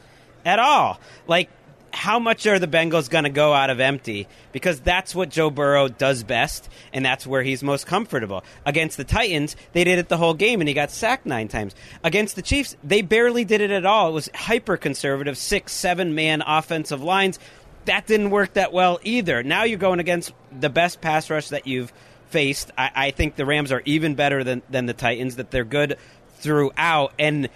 at all. Like, how much are the Bengals going to go out of empty? Because that's what Joe Burrow does best, and that's where he's most comfortable. Against the Titans, they did it the whole game, and he got sacked 9 times. Against the Chiefs, they barely did it at all. It was hyper-conservative, 6-7-man offensive lines. That didn't work that well either. Now you're going against the best pass rush that you've faced. I think the Rams are even better than the Titans, that they're good throughout. And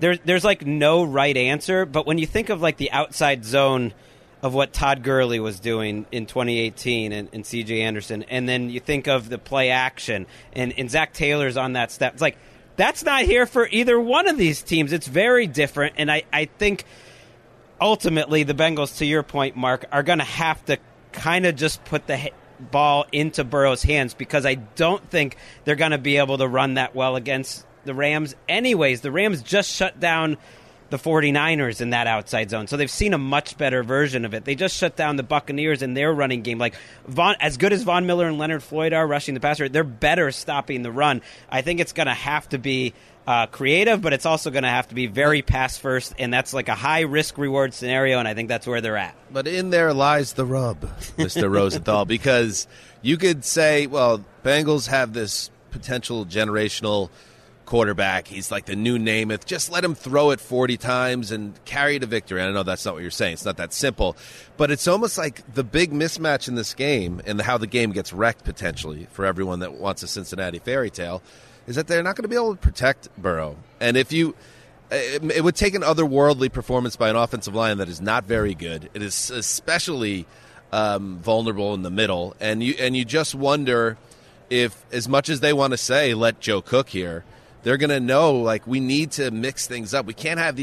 there's like no right answer, but when you think of like the outside zone of what Todd Gurley was doing in 2018 and C.J. Anderson, and then you think of the play action and Zach Taylor's on that step, it's like that's not here for either one of these teams. It's very different, and I think ultimately the Bengals, to your point, Mark, are going to have to kind of just put the ball into Burrow's hands, because I don't think they're going to be able to run that well against the Rams anyways. The Rams just shut down the 49ers in that outside zone, so they've seen a much better version of it. They just shut down the Buccaneers in their running game. Like, as good as Von Miller and Leonard Floyd are rushing the passer, they're better stopping the run. I think it's going to have to be creative, but it's also going to have to be very pass first, and that's like a high risk-reward scenario, and I think that's where they're at. But in there lies the rub, Mr. Rosenthal, because you could say, well, Bengals have this potential generational quarterback. He's like the new Namath. Just let him throw it 40 times and carry to victory. And I know that's not what you're saying. It's not that simple. But it's almost like the big mismatch in this game and how the game gets wrecked potentially for everyone that wants a Cincinnati fairy tale is that they're not going to be able to protect Burrow. And if you – it would take an otherworldly performance by an offensive line that is not very good. It is especially vulnerable in the middle. And you just wonder if, as much as they want to say, let Joe cook here, they're going to know, like, we need to mix things up. We can't have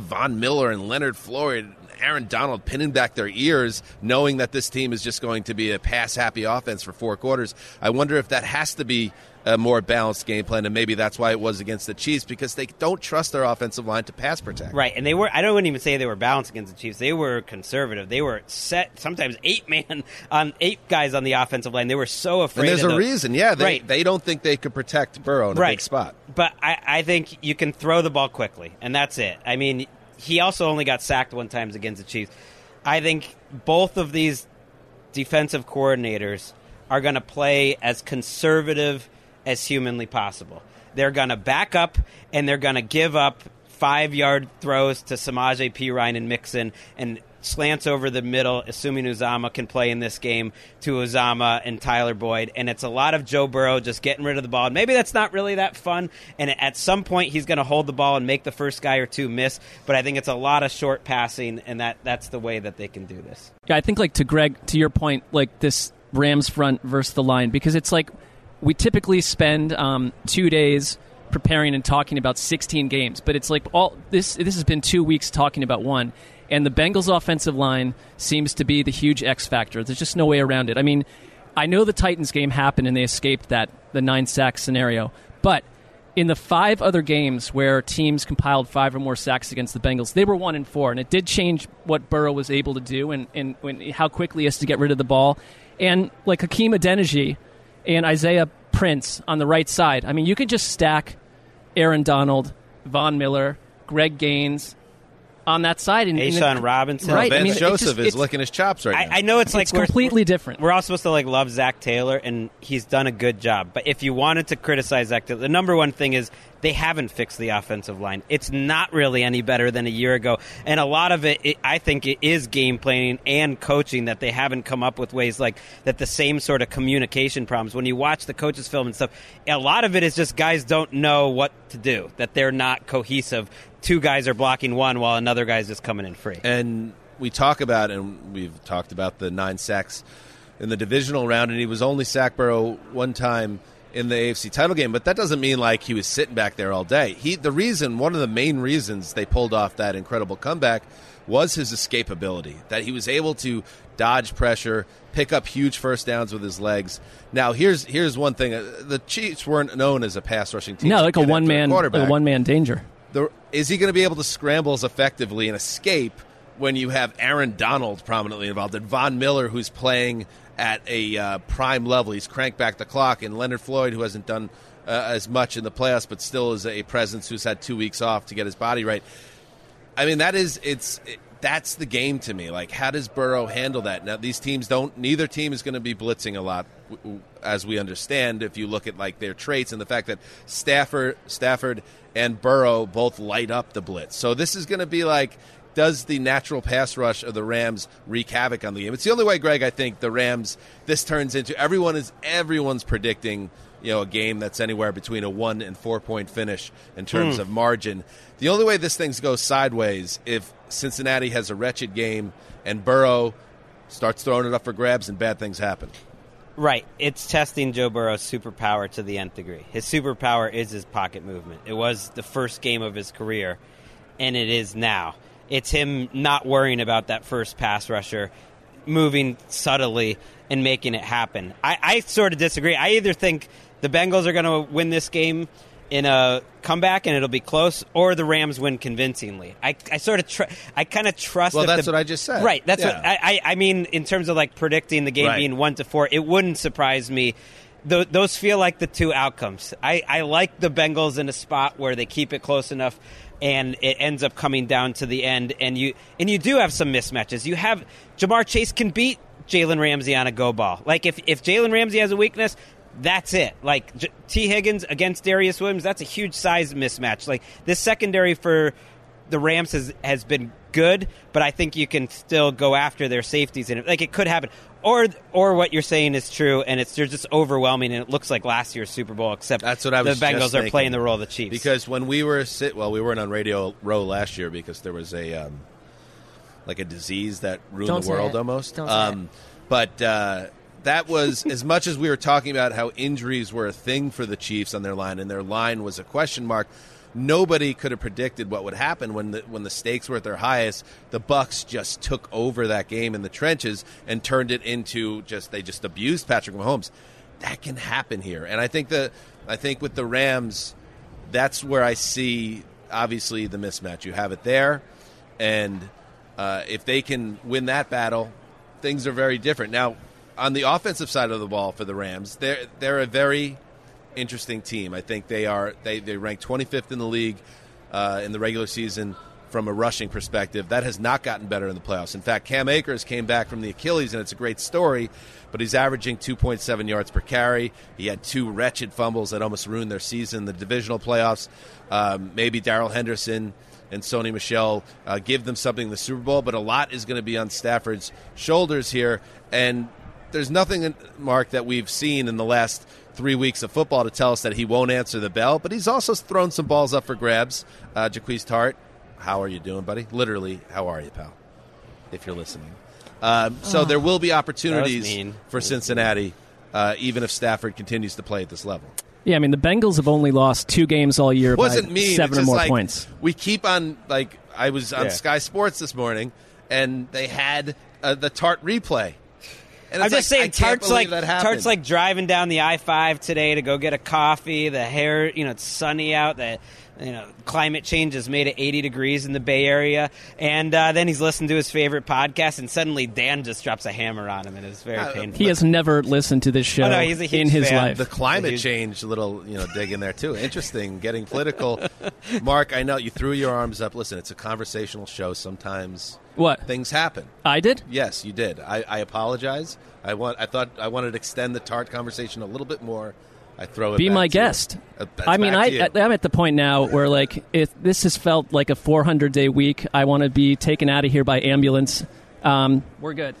Von Miller and Leonard Floyd and Aaron Donald pinning back their ears knowing that this team is just going to be a pass-happy offense for 4 quarters. I wonder if that has to be a more balanced game plan, and maybe that's why it was against the Chiefs, because they don't trust their offensive line to pass protect. Right, and they were, I don't even say they were balanced against the Chiefs. They were conservative. They were set sometimes 8-man on 8 guys on the offensive line. They were so afraid. And there's a reason, yeah. They don't think they could protect Burrow in a big spot. But I think you can throw the ball quickly, and that's it. I mean, he also only got sacked 1 time against the Chiefs. I think both of these defensive coordinators are going to play as conservative as humanly possible. They're going to back up, and they're going to give up 5-yard throws to Samaje Perine and Mixon, and slants over the middle, assuming Uzama can play in this game, to Uzama and Tyler Boyd. And it's a lot of Joe Burrow just getting rid of the ball. And maybe that's not really that fun. And at some point, he's going to hold the ball and make the first guy or two miss. But I think it's a lot of short passing, and that's the way that they can do this. Yeah, I think, like, to Greg, to your point, like, this Rams front versus the line, because it's like we typically spend 2 days preparing and talking about 16 games, but it's like all this has been 2 weeks talking about one. And the Bengals' offensive line seems to be the huge X factor. There's just no way around it. I mean, I know the Titans game happened and they escaped that, the 9-sack scenario. But in the 5 other games where teams compiled 5 or more sacks against the Bengals, they were 1-4. And it did change what Burrow was able to do and how quickly he has to get rid of the ball. And like Hakeem Adeniji and Isaiah Prince on the right side. I mean, you can just stack Aaron Donald, Von Miller, Greg Gaines on that side, and A'Shaun Robinson, right? I mean, Joseph is licking his chops right now. I know it's like it's completely different. We're all supposed to like love Zach Taylor, and he's done a good job. But if you wanted to criticize Zach Taylor, the number one thing is they haven't fixed the offensive line. It's not really any better than a year ago, and a lot of it, I think, it is game planning and coaching that they haven't come up with ways like that. The same sort of communication problems. When you watch the coaches film and stuff, a lot of it is just guys don't know what to do. That they're not cohesive. 2 guys are blocking one while another guy's just coming in free. And we talk about, and we've talked about the 9 sacks in the divisional round, and he was only sacked Burrow 1 time in the AFC title game, but that doesn't mean like he was sitting back there all day. One of the main reasons they pulled off that incredible comeback was his escapability, that he was able to dodge pressure, pick up huge first downs with his legs. Now, here's one thing. The Chiefs weren't known as a pass-rushing team. No, like a one-man danger. Is he going to be able to scramble as effectively and escape when you have Aaron Donald prominently involved and Von Miller, who's playing at a prime level? He's cranked back the clock, and Leonard Floyd, who hasn't done as much in the playoffs but still is a presence, who's had 2 weeks off to get his body right. I mean, that is that's the game to me. Like, how does Burrow handle that? Now, these teams don't. Neither team is going to be blitzing a lot, as we understand. If you look at like their traits and the fact that Stafford and Burrow both light up the blitz, so this is going to be like, does the natural pass rush of the Rams wreak havoc on the game? It's the only way, Greg. I think the Rams. This turns into everyone's predicting, you know, a game that's anywhere between a 1 and 4 point finish in terms of margin. The only way this thing goes sideways if Cincinnati has a wretched game and Burrow starts throwing it up for grabs and bad things happen. Right. It's testing Joe Burrow's superpower to the nth degree. His superpower is his pocket movement. It was the first game of his career, and it is now. It's him not worrying about that first pass rusher, moving subtly and making it happen. I sort of disagree. I either think the Bengals are going to win this game in a comeback and it'll be close, or the Rams win convincingly. I kind of trust. Well, that's what I just said. Right. That's what I mean in terms of like predicting the game being 1-4. It wouldn't surprise me. Those feel like the two outcomes. I like the Bengals in a spot where they keep it close enough and it ends up coming down to the end. And you do have some mismatches. You have Jamar Chase can beat Jalen Ramsey on a go ball. Like if Jalen Ramsey has a weakness, that's it. Like T. Higgins against Darius Williams, that's a huge size mismatch. Like this secondary for the Rams has been good, but I think you can still go after their safeties. And like it could happen, or what you're saying is true, and it's they're just overwhelming, and it looks like last year's Super Bowl. Except that's what I was. The Bengals just are playing the role of the Chiefs because when we were we weren't on Radio Row last year because there was a like a disease that ruined the world almost. That was, as much as we were talking about how injuries were a thing for the Chiefs on their line, and their line was a question mark, nobody could have predicted what would happen when the stakes were at their highest. The Bucs just took over that game in the trenches and turned it into they abused Patrick Mahomes. That can happen here. And I think with the Rams, that's where I see, obviously, the mismatch. You have it there, and if they can win that battle, things are very different. Now, on the offensive side of the ball for the Rams, they're a very interesting team. I think they rank 25th in the league in the regular season from a rushing perspective. That has not gotten better in the playoffs. In fact, Cam Akers came back from the Achilles, and it's a great story, but he's averaging 2.7 yards per carry. He had two wretched fumbles that almost ruined their season, the divisional playoffs. Maybe Darrell Henderson and Sony Michel give them something in the Super Bowl, but a lot is going to be on Stafford's shoulders here, and there's nothing, Mark, that we've seen in the last 3 weeks of football to tell us that he won't answer the bell, but he's also thrown some balls up for grabs. Jaquez Tart, how are you doing, buddy? Literally, how are you, pal, if you're listening? So there will be opportunities for Cincinnati, even if Stafford continues to play at this level. Yeah, I mean, the Bengals have only lost 2 games all year by 7 or more points. We keep on, I was on Sky Sports this morning, and they had the Tart replay. And I'm just saying, Tart's driving down the I-5 today to go get a coffee. The hair, it's sunny out. Climate change has made it 80 degrees in the Bay Area. And then he's listening to his favorite podcast, and suddenly Dan just drops a hammer on him, and it's very painful. He has never listened to this show in his life. The climate change little dig in there, too. Interesting, getting political. Mark, I know you threw your arms up. Listen, it's a conversational show. Sometimes things happen. I did? Yes, you did. I apologize. I wanted to extend the Tart conversation a little bit more. I throw it be my guest. I'm at the point now where if this has felt like a 400-day week, I want to be taken out of here by ambulance. We're good.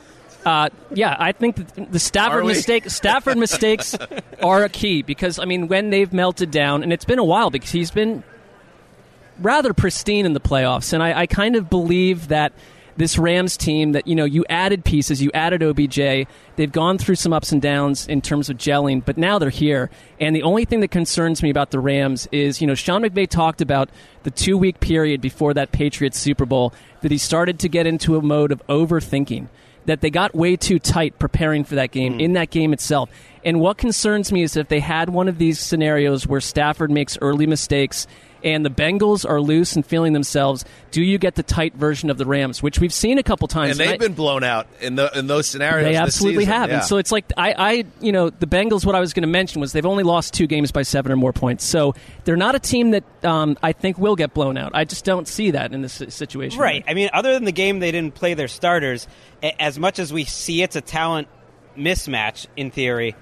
I think the Stafford mistakes are a key because when they've melted down, and it's been a while because he's been rather pristine in the playoffs, and I kind of believe that. This Rams team that, you added pieces, you added OBJ. They've gone through some ups and downs in terms of gelling, but now they're here. And the only thing that concerns me about the Rams is, Sean McVay talked about the 2-week period before that Patriots Super Bowl that he started to get into a mode of overthinking, that they got way too tight preparing for that game, in that game itself. And what concerns me is if they had one of these scenarios where Stafford makes early mistakes and the Bengals are loose and feeling themselves, do you get the tight version of the Rams, which we've seen a couple times? And they've been blown out in those scenarios. They absolutely have. Yeah. And so it's like, I the Bengals, what I was going to mention was they've only lost 2 games by 7 or more points. So they're not a team that I think will get blown out. I just don't see that in this situation. Right. I mean, other than the game they didn't play their starters, as much as we see it's a talent mismatch in theory,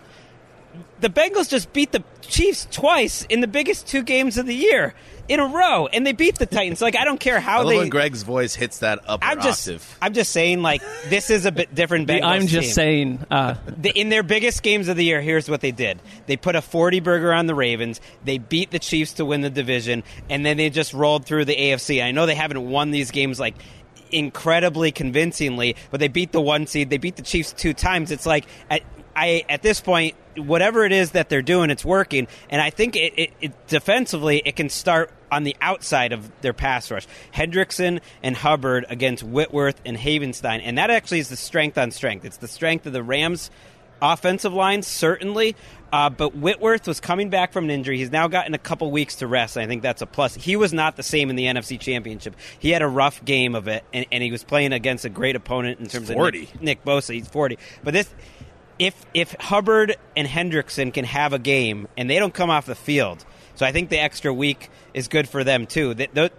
the Bengals just beat the Chiefs twice in the biggest 2 games of the year in a row, and they beat the Titans. Like, I don't care how I love when Greg's voice hits that upper octave. I'm just saying, like, this is a bit different Bengals I'm just team. Saying. In their biggest games of the year, here's what they did. They put a 40-burger on the Ravens. They beat the Chiefs to win the division, and then they just rolled through the AFC. I know they haven't won these games, like, incredibly convincingly, but they beat the 1 seed. They beat the Chiefs 2 times. It's like... At this point, whatever it is that they're doing, it's working. And I think it defensively, it can start on the outside of their pass rush. Hendrickson and Hubbard against Whitworth and Havenstein. And that actually is the strength on strength. It's the strength of the Rams' offensive line, certainly. But Whitworth was coming back from an injury. He's now gotten a couple weeks to rest, and I think that's a plus. He was not the same in the NFC Championship. He had a rough game of it, and he was playing against a great opponent in terms of Nick Bosa. He's 40. But this... If Hubbard and Hendrickson can have a game, and they don't come off the field, so I think the extra week is good for them too.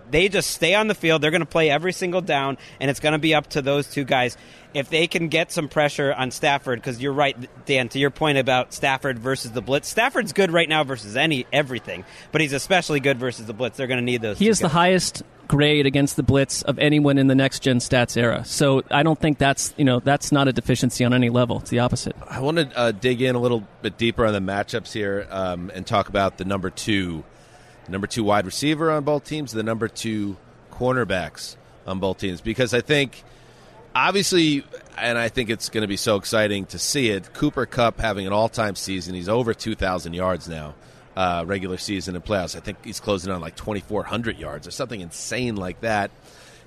They just stay on the field. They're going to play every single down, and it's going to be up to those 2 guys. If they can get some pressure on Stafford, because you're right, Dan, to your point about Stafford versus the blitz. Stafford's good right now versus everything, but he's especially good versus the blitz. They're going to need those. He is the highest grade against the blitz of anyone in the next gen stats era. So I don't think that's not a deficiency on any level. It's the opposite. I want to dig in a little bit deeper on the matchups here and talk about the number two wide receiver on both teams, the number 2 cornerbacks on both teams, because I think obviously, and I think it's going to be so exciting to see it, Cooper Kupp having an all-time season. He's over 2,000 yards now. Regular season and playoffs. I think he's closing on like 2,400 yards or something insane like that.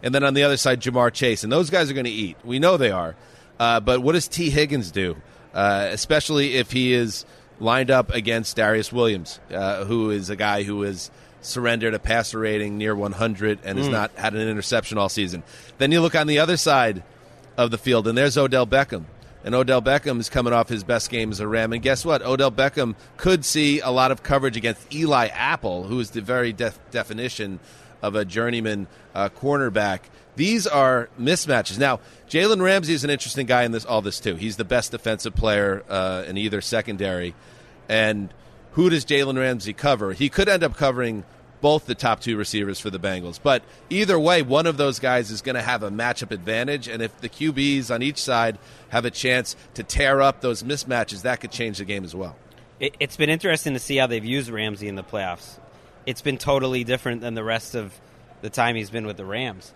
And then on the other side, Jamar Chase. And those guys are going to eat. We know they are. But what does T. Higgins do? Especially if he is lined up against Darius Williams, who is a guy who has surrendered a passer rating near 100 and has not had an interception all season. Then you look on the other side of the field, and there's Odell Beckham. And Odell Beckham is coming off his best game as a Ram. And guess what? Odell Beckham could see a lot of coverage against Eli Apple, who is the very definition of a journeyman cornerback. These are mismatches. Now, Jalen Ramsey is an interesting guy in all this, too. He's the best defensive player in either secondary. And who does Jalen Ramsey cover? He could end up covering both the top 2 receivers for the Bengals. But either way, one of those guys is going to have a matchup advantage, and if the QBs on each side have a chance to tear up those mismatches, that could change the game as well. It's been interesting to see how they've used Ramsey in the playoffs. It's been totally different than the rest of the time he's been with the Rams.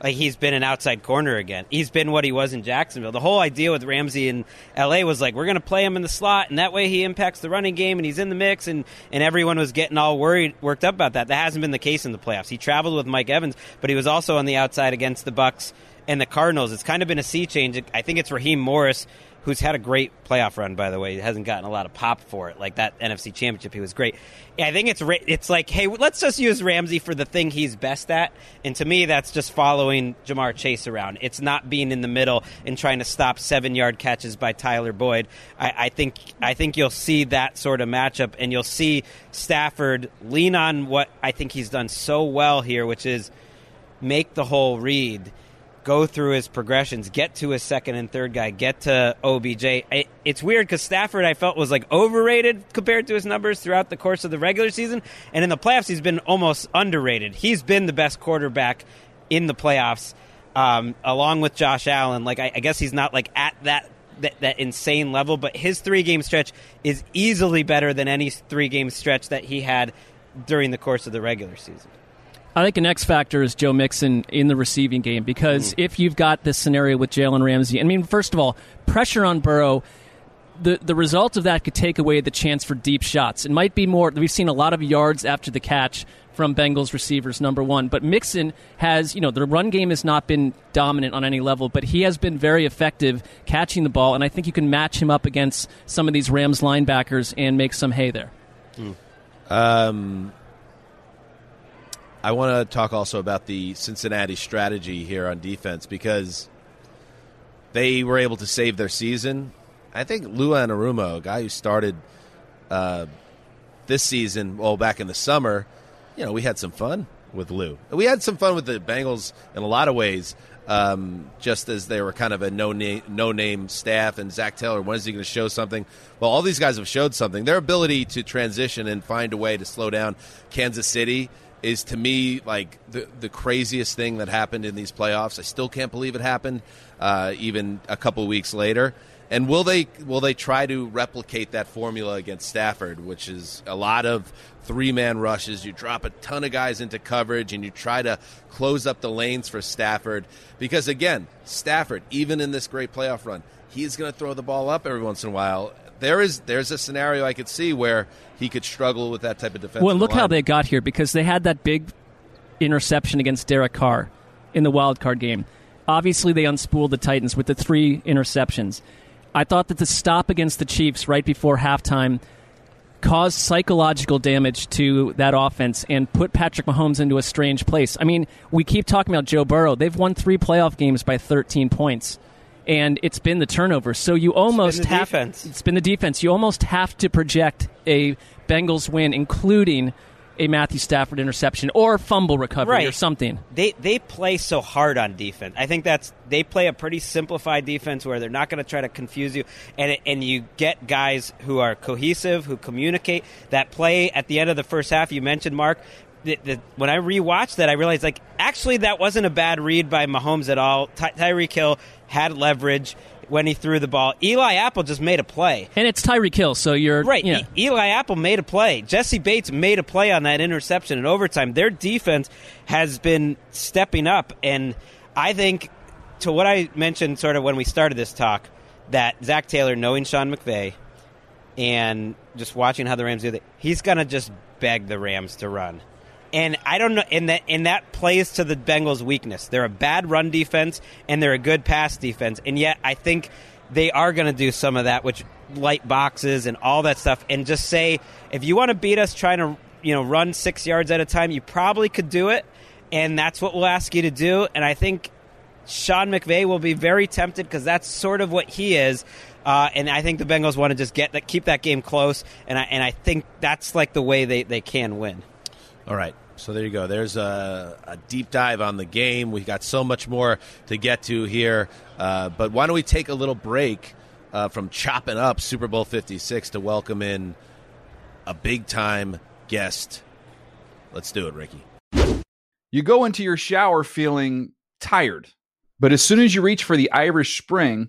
Like, he's been an outside corner again. He's been what he was in Jacksonville. The whole idea with Ramsey in L.A. was like, we're going to play him in the slot, and that way he impacts the running game, and he's in the mix, and everyone was getting all worked up about that. That hasn't been the case in the playoffs. He traveled with Mike Evans, but he was also on the outside against the Bucs and the Cardinals. It's kind of been a sea change. I think it's Raheem Morris, who's had a great playoff run, by the way. He hasn't gotten a lot of pop for it. Like, that NFC Championship, he was great. I think it's like, hey, let's just use Ramsey for the thing he's best at. And to me, that's just following Jamar Chase around. It's not being in the middle and trying to stop 7-yard catches by Tyler Boyd. I think you'll see that sort of matchup, and you'll see Stafford lean on what I think he's done so well here, which is make the whole read. Go through his progressions, get to his second and third guy, get to OBJ. It's weird because Stafford, I felt, was like overrated compared to his numbers throughout the course of the regular season. And in the playoffs, he's been almost underrated. He's been the best quarterback in the playoffs, along with Josh Allen. Like, I guess he's not like at that insane level, but his 3-game stretch is easily better than any 3-game stretch that he had during the course of the regular season. I think an X factor is Joe Mixon in the receiving game, because if you've got this scenario with Jalen Ramsey, I mean, first of all, pressure on Burrow, the result of that could take away the chance for deep shots. It might be more. We've seen a lot of yards after the catch from Bengals receivers, number one. But Mixon has, the run game has not been dominant on any level, but he has been very effective catching the ball, and I think you can match him up against some of these Rams linebackers and make some hay there. I want to talk also about the Cincinnati strategy here on defense, because they were able to save their season. I think Lou Anarumo, a guy who started this season, well, back in the summer, we had some fun with Lou. We had some fun with the Bengals in a lot of ways, just as they were kind of a no-name staff. And Zach Taylor, when is he going to show something? Well, all these guys have showed something. Their ability to transition and find a way to slow down Kansas City is, to me, like the craziest thing that happened in these playoffs. I still can't believe it happened, even a couple weeks later. And will they try to replicate that formula against Stafford, which is a lot of three-man rushes? You drop a ton of guys into coverage, and you try to close up the lanes for Stafford. Because, again, Stafford, even in this great playoff run, he's going to throw the ball up every once in a while. There's a scenario I could see where he could struggle with that type of defense. Well, look how they got here, because they had that big interception against Derek Carr in the wild card game. Obviously, they unspooled the Titans with the 3 interceptions. I thought that the stop against the Chiefs right before halftime caused psychological damage to that offense and put Patrick Mahomes into a strange place. I mean, we keep talking about Joe Burrow. They've won 3 playoff games by 13 points, and it's been the turnover. So you almost have... It's been the defense. You almost have to project a Bengals win, including a Matthew Stafford interception or fumble recovery or something. They play so hard on defense. I think they play a pretty simplified defense where they're not going to try to confuse you, and you get guys who are cohesive, who communicate. That play at the end of the first half you mentioned, Mark, when I rewatched that, I realized, actually that wasn't a bad read by Mahomes at all. Tyreek Hill had leverage when he threw the ball. Eli Apple just made a play. And it's Tyreek Hill, so you're... Right. Yeah. Eli Apple made a play. Jesse Bates made a play on that interception in overtime. Their defense has been stepping up, and I think, to what I mentioned sort of when we started this talk, that Zach Taylor, knowing Sean McVay, and just watching how the Rams do that, he's going to just beg the Rams to run. And I don't know, and that plays to the Bengals' weakness. They're a bad run defense, and they're a good pass defense. And yet I think they are going to do some of that, which light boxes and all that stuff, and just say, if you want to beat us trying to run 6 yards at a time, you probably could do it, and that's what we'll ask you to do. And I think Sean McVay will be very tempted, because that's sort of what he is. And I think the Bengals want to just keep that game close, and I think that's the way they can win. All right, so there you go. There's a deep dive on the game. We've got so much more to get to here. But why don't we take a little break from chopping up Super Bowl 56 to welcome in a big-time guest. Let's do it, Ricky. You go into your shower feeling tired, but as soon as you reach for the Irish Spring,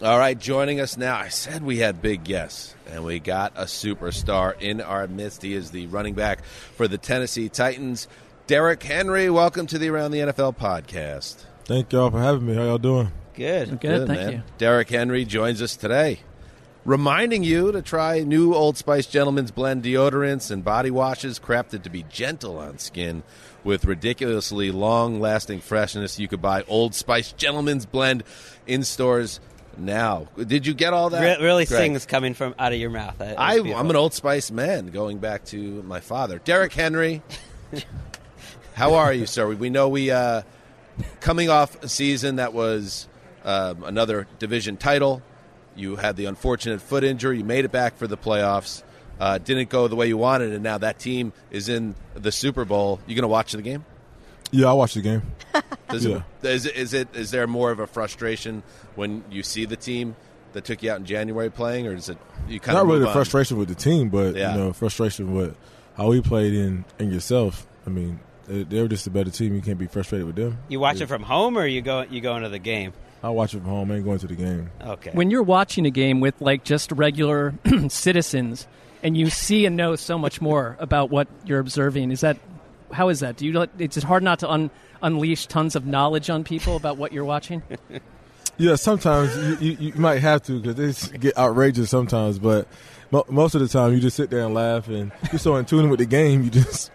All right, joining us now, I said we had big guests, and we got a superstar in our midst. He is the running back for the Tennessee Titans, Derrick Henry. Welcome to the Around the NFL podcast. Thank y'all for having me. How y'all doing? Good. Good, thank man. You. Derrick Henry joins us today, reminding you to try new Old Spice Gentleman's Blend deodorants and body washes crafted to be gentle on skin with ridiculously long-lasting freshness. You could buy Old Spice Gentleman's Blend in stores now. Did you get all that? Really Greg? Things coming from out of your mouth. I'm an Old Spice man, going back to my father. Derrick Henry, how are you, sir? We know coming off a season that was another division title. You had the unfortunate foot injury. You made it back for the playoffs. Didn't go the way you wanted, and now that team is in the Super Bowl. You going to watch the game? Yeah, I watched the game. Is there more of a frustration when you see the team that took you out in January playing, or is it you kind of not really the frustration with the team, but frustration with how we played in yourself? I mean, they're just a better team. You can't be frustrated with them. You watch it from home, or you go into the game? I watch it from home. I ain't going to the game. Okay. When you're watching a game with like just regular citizens, and you see and know so much more about what you're observing, is that? How is that? It's hard not to unleash tons of knowledge on people about what you're watching? Yeah, sometimes you might have to because they get outrageous sometimes, but most of the time you just sit there and laugh, and you're so in tune with the game, you just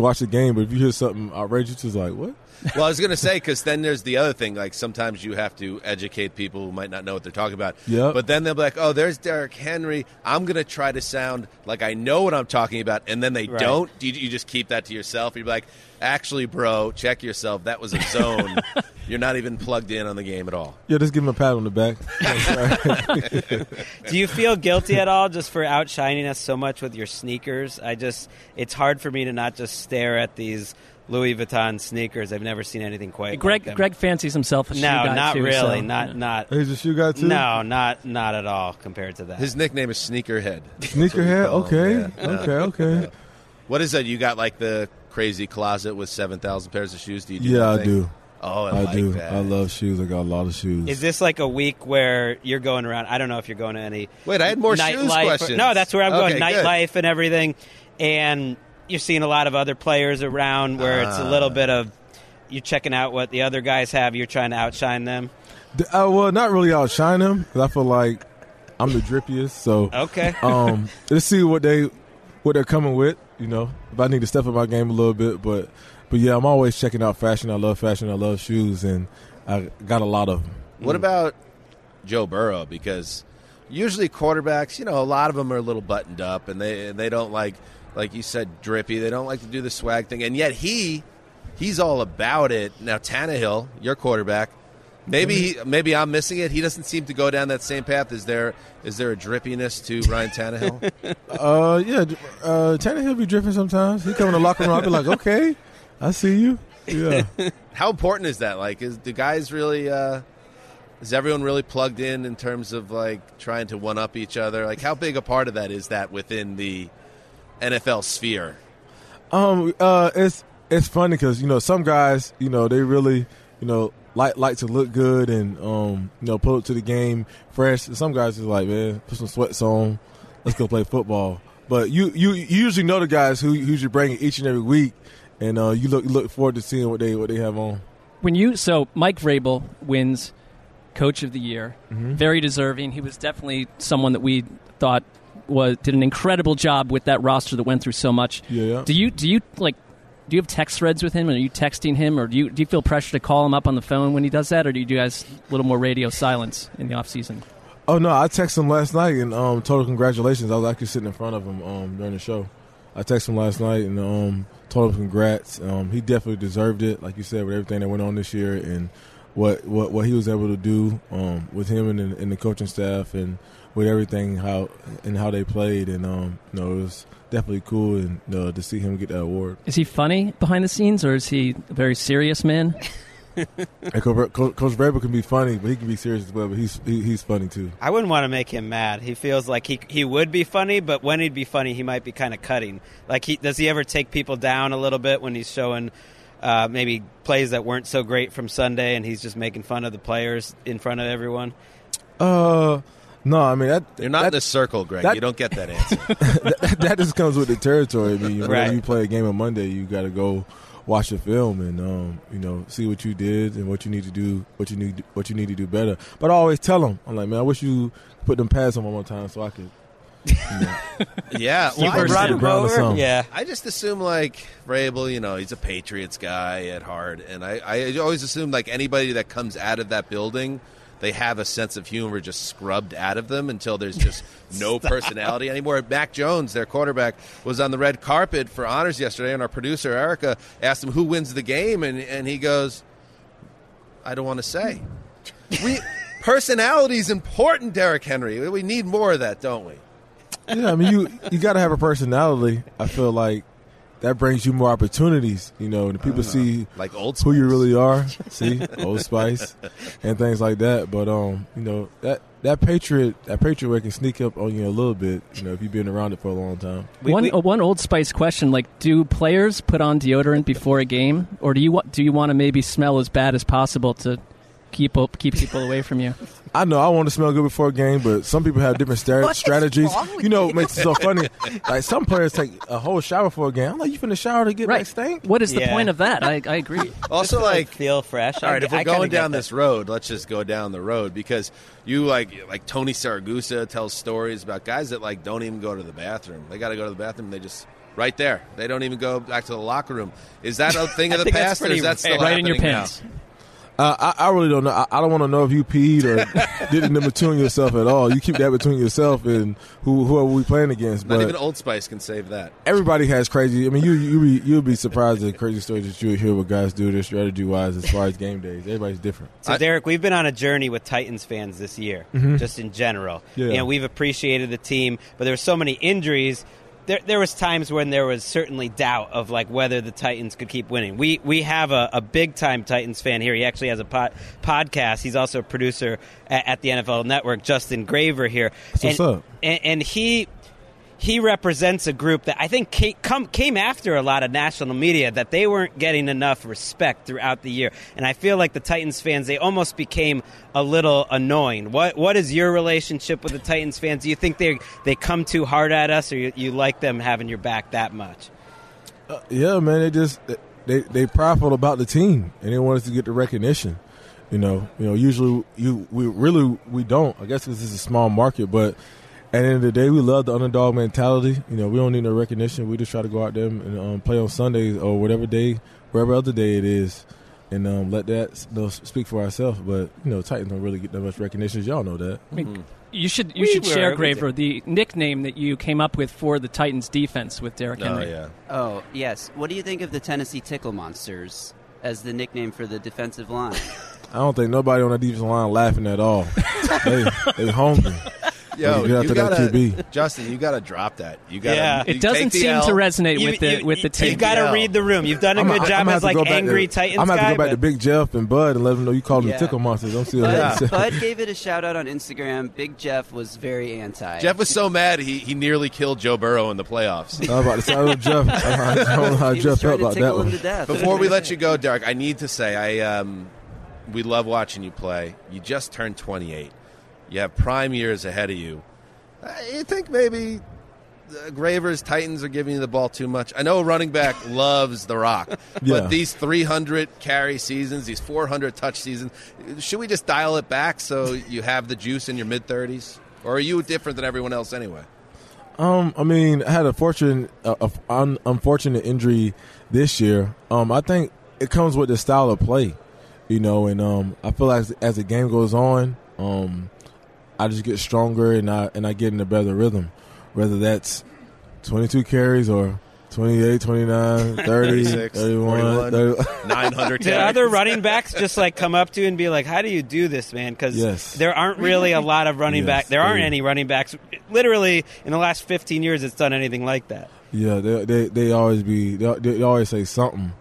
watch the game. But if you hear something outrageous, it's like, what? Well, I was going to say, because then there's the other thing. Like, sometimes you have to educate people who might not know what they're talking about. Yep. But then they'll be like, oh, there's Derrick Henry. I'm going to try to sound like I know what I'm talking about, and then they don't. You just keep that to yourself. You're like, actually, bro, check yourself. That was a zone. You're not even plugged in on the game at all. Yeah, just give him a pat on the back. Do you feel guilty at all just for outshining us so much with your sneakers? It's hard for me to not just stare at these Louis Vuitton sneakers. I've never seen anything quite like them. Greg fancies himself a shoe guy, not too, really. So, not. He's a shoe guy, too? No, not at all compared to that. His nickname is Sneakerhead. Sneakerhead? Okay. Yeah. Okay. Yeah. What is that? You got, like, the crazy closet with 7,000 pairs of shoes? Do you do that thing? I do. Oh, I do. That. I love shoes. I got a lot of shoes. Is this like a week where you're going around? I don't know if you're going to any. Wait, I had more shoes questions. No, that's where I'm going. Nightlife and everything. And you're seeing a lot of other players around where it's a little bit of you're checking out what the other guys have. You're trying to outshine them. Well, not really outshine them because I feel like I'm the drippiest. So okay, let's see what they're coming with. You know, if I need to step up my game a little bit, but yeah, I'm always checking out fashion. I love fashion. I love shoes, and I got a lot of them. What about Joe Burrow? Because usually quarterbacks, you know, a lot of them are a little buttoned up, and they don't like you said, drippy. They don't like to do the swag thing. And yet he's all about it. Now, Tannehill, your quarterback, maybe I'm missing it. He doesn't seem to go down that same path. Is there a drippiness to Ryan Tannehill? Tannehill be dripping sometimes. He come in the locker room. I'll be like, okay, I see you. Yeah. How important is that? Like, is everyone really plugged in terms of, like, trying to one-up each other? Like, how big a part of that is that within the NFL sphere? It's funny because, you know, some guys, you know, they really, you know, like to look good and, you know, pull up to the game fresh. And some guys is like, man, put some sweats on. Let's go play football. But you usually know the guys who you bring each and every week, and you look forward to seeing what they have on. So Mike Vrabel wins Coach of the Year. Mm-hmm. Very deserving. He was definitely someone that we thought did an incredible job with that roster that went through so much. Yeah. Do you have text threads with him, and are you texting him, or do you feel pressure to call him up on the phone when he does that, or do you guys a little more radio silence in the off season? Oh, no, I texted him last night and told him congratulations. I was actually sitting in front of him during the show. I texted him last night and told him congrats. He definitely deserved it, like you said, with everything that went on this year and what he was able to do with him and the coaching staff and with everything how they played. And, you know, it was definitely cool and to see him get that award. Is he funny behind the scenes or is he a very serious man? Coach Vrabel can be funny, but he can be serious as well. But he's funny too. I wouldn't want to make him mad. He feels like he would be funny, but when he'd be funny, he might be kind of cutting. Like does he ever take people down a little bit when he's showing maybe plays that weren't so great from Sunday, and he's just making fun of the players in front of everyone? No, I mean that. You're not in the circle, Greg. You don't get that answer. that just comes with the territory. I mean, right. When you play a game on Monday, you got to go watch the film and see what you did and what you need to do better. But I always tell them, I'm like, man, I wish you put them pads on one more time so I could. Yeah, well, I brought him over. Yeah, I just assume like Vrabel, he's a Patriots guy at heart, and I always assume like anybody that comes out of that building, they have a sense of humor just scrubbed out of them until there's just no personality anymore. Mac Jones, their quarterback, was on the red carpet for honors yesterday, and our producer, Erica, asked him who wins the game, and he goes, I don't want to say. Personality is important, Derrick Henry. We need more of that, don't we? Yeah, I mean, you got to have a personality. I feel like that brings you more opportunities, and people see like Old Spice, who you really are, see, Old Spice, and things like that. But, that Patriot way can sneak up on you a little bit, if you've been around it for a long time. One Old Spice question, like, do players put on deodorant before a game, or do you want to maybe smell as bad as possible to keep people away from you? I know I want to smell good before a game, but some people have different strategies. It makes it so funny. Like some players take a whole shower before a game. I'm like, you finna shower to get right. Back stank? What is the point of that? I agree. Also, just like feel fresh. All right, if we're going down this road, let's just go down the road because you like Tony Saragusa tells stories about guys that like don't even go to the bathroom. They got to go to the bathroom. They just right there. They don't even go back to the locker room. Is that a thing of the past, or is that still right in your pants? Now? I really don't know. I don't want to know if you peed or didn't between yourself at all. You keep that between yourself and whoever we playing against. But not even Old Spice can save that. Everybody has crazy. I mean, you'll be surprised at the crazy stories that you hear what guys do their strategy wise as far as game days. Everybody's different. So Derek, we've been on a journey with Titans fans this year, just in general. Yeah. We've appreciated the team, but there were so many injuries. There was times when there was certainly doubt of like whether the Titans could keep winning. We have a big-time Titans fan here. He actually has a podcast. He's also a producer at the NFL Network, Justin Graver here. What's up? And he represents a group that I think came after a lot of national media that they weren't getting enough respect throughout the year. And I feel like the Titans fans, they almost became a little annoying. What is your relationship with the Titans fans? Do you think they come too hard at us, or you like them having your back that much? Yeah, man, they prideful about the team, and they want us to get the recognition. Usually we don't. I guess this is a small market, but at the end of the day, we love the underdog mentality. We don't need no recognition. We just try to go out there and play on Sundays or whatever day, wherever other day it is, and let that speak for ourselves. But, Titans don't really get that much recognition. Y'all know that. I mean, you should share, Graver, the nickname that you came up with for the Titans defense with Derrick Henry. Oh, yeah. Oh, yes. What do you think of the Tennessee Tickle Monsters as the nickname for the defensive line? I don't think nobody on the defensive line laughing at all. They hungry. Yo, Justin, you gotta drop that. You gotta. Yeah. It doesn't seem to resonate with the team. You gotta read the room. You've done a good job as like angry Titans guy. I'm gonna have to go back to Big Jeff and Bud and let them know you called them tickle monsters. Don't see that. Bud gave it a shout out on Instagram. Big Jeff was very anti. Jeff was so mad he nearly killed Joe Burrow in the playoffs. I was about to say, I don't know how Jeff felt about that one. Before we let you go, Derek, I need to say we love watching you play. You just turned 28. You have prime years ahead of you. You think maybe Graver's Titans are giving you the ball too much? I know a running back loves the rock, but these 300 carry seasons, these 400 touch seasons, should we just dial it back so you have the juice in your mid-30s? Or are you different than everyone else anyway? I mean, I had an unfortunate injury this year. I think it comes with the style of play, and I feel like as the game goes on, I just get stronger and I get in a better rhythm, whether that's 22 carries or 28, 29, 30, 36, 31, 30. 900 Do other running backs just, like, come up to you and be like, how do you do this, man? Because there aren't really a lot of running backs. There aren't any running backs. Literally, in the last 15 years, it's done anything like that. Yeah, they always be – they always say something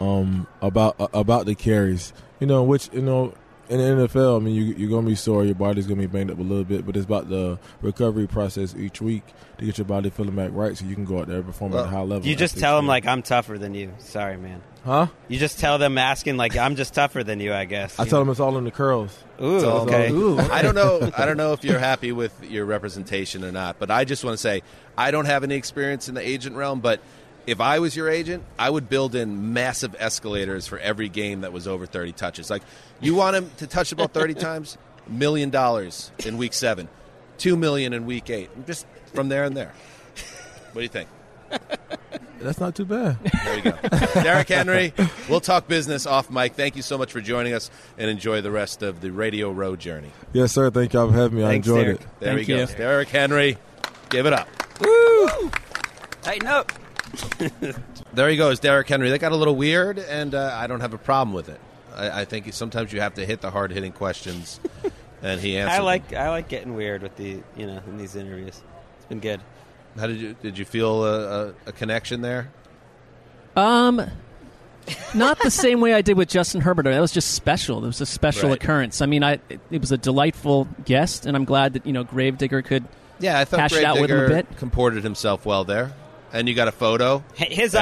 about the carries, you know, which, you know, in the NFL, I mean, you're going to be sore. Your body's going to be banged up a little bit, but it's about the recovery process each week to get your body feeling back right so you can go out there and perform at a high level. You just tell them, like, I'm tougher than you. Sorry, man. Huh? You just tell them asking, like, I'm just tougher than you, I guess. I tell them it's all in the curls. Ooh, okay. I don't know if you're happy with your representation or not, but I just want to say I don't have any experience in the agent realm, but if I was your agent, I would build in massive escalators for every game that was over 30 touches. Like, you want him to touch the ball 30 times? $1 million in week 7. $2 million in week 8. Just from there and there. What do you think? That's not too bad. There you go. Derrick Henry, we'll talk business off mic. Thank you so much for joining us, and enjoy the rest of the Radio Row journey. Yes, sir. Thank you for having me. Thanks, I enjoyed Derek. It. There Thank we go. You. Derrick Henry, give it up. Woo! Tighten up. There he goes, Derrick Henry. That got a little weird, and I don't have a problem with it. I think sometimes you have to hit the hard-hitting questions, and he answered. I like getting weird with the in these interviews. It's been good. How did you feel a connection there? Not the same way I did with Justin Herbert. I mean, that was just special. It was a special occurrence. I mean, it was a delightful guest, and I'm glad that Gravedigger could hash it out with him a bit. Comported himself well there. And you got a photo. Henry's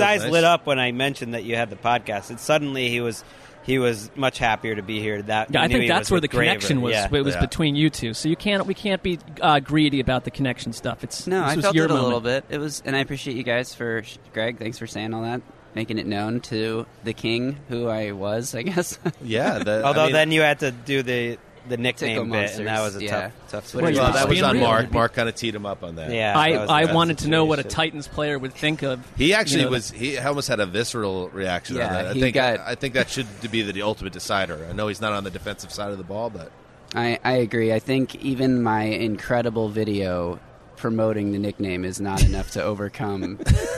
eyes lit up when I mentioned that you had the podcast. And suddenly he was much happier to be here. I think that's where the connection was. Yeah. It was between you two. So we can't be greedy about the connection stuff. I felt it a little bit. It was, and I appreciate you guys for Greg. Thanks for saying all that, making it known to the king who I was. I guess. Yeah. Then you had to do the nickname bit, and that was a tough situation. Well, that was on Mark. Mark kind of teed him up on that. Yeah, I wanted to know what a Titans player would think of. He actually he almost had a visceral reaction on that. I think that should be the ultimate decider. I know he's not on the defensive side of the ball, but I agree. I think even my incredible video promoting the nickname is not enough to overcome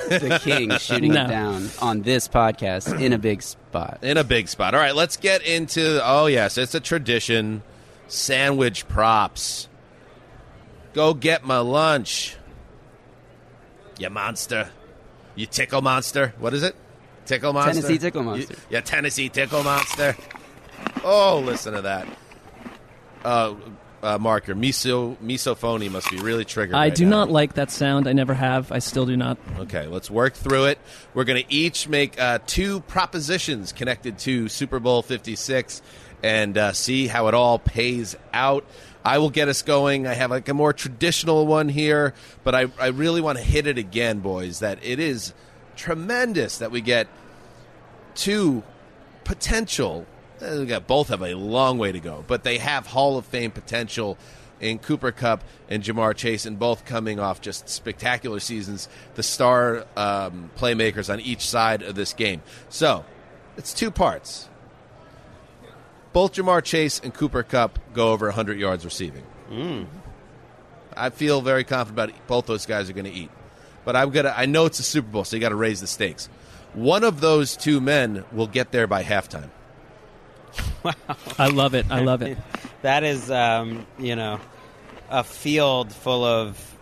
the king shooting it down on this podcast in a big spot. All right, let's get into it's a tradition. Sandwich props. Go get my lunch. You monster. You tickle monster. What is it? Tickle monster? Tennessee tickle monster. You Tennessee tickle monster. Oh, listen to that. Mark, your misophony must be really triggered. I do not like that sound. I never have. I still do not. Okay, let's work through it. We're going to each make two propositions connected to Super Bowl 56. And see how it all pays out. I will get us going. I have like a more traditional one here, but I really want to hit it again, boys, that it is tremendous that we get two potential. Both have a long way to go, but they have Hall of Fame potential in Cooper Kupp and Jamar Chase, and both coming off just spectacular seasons, the star playmakers on each side of this game. So it's two parts. Both Jamar Chase and Cooper Kupp go over 100 yards receiving. I feel very confident about it. Both those guys are going to eat. But I know it's a Super Bowl, so you got to raise the stakes. One of those two men will get there by halftime. Wow. I love it. That is, a field full of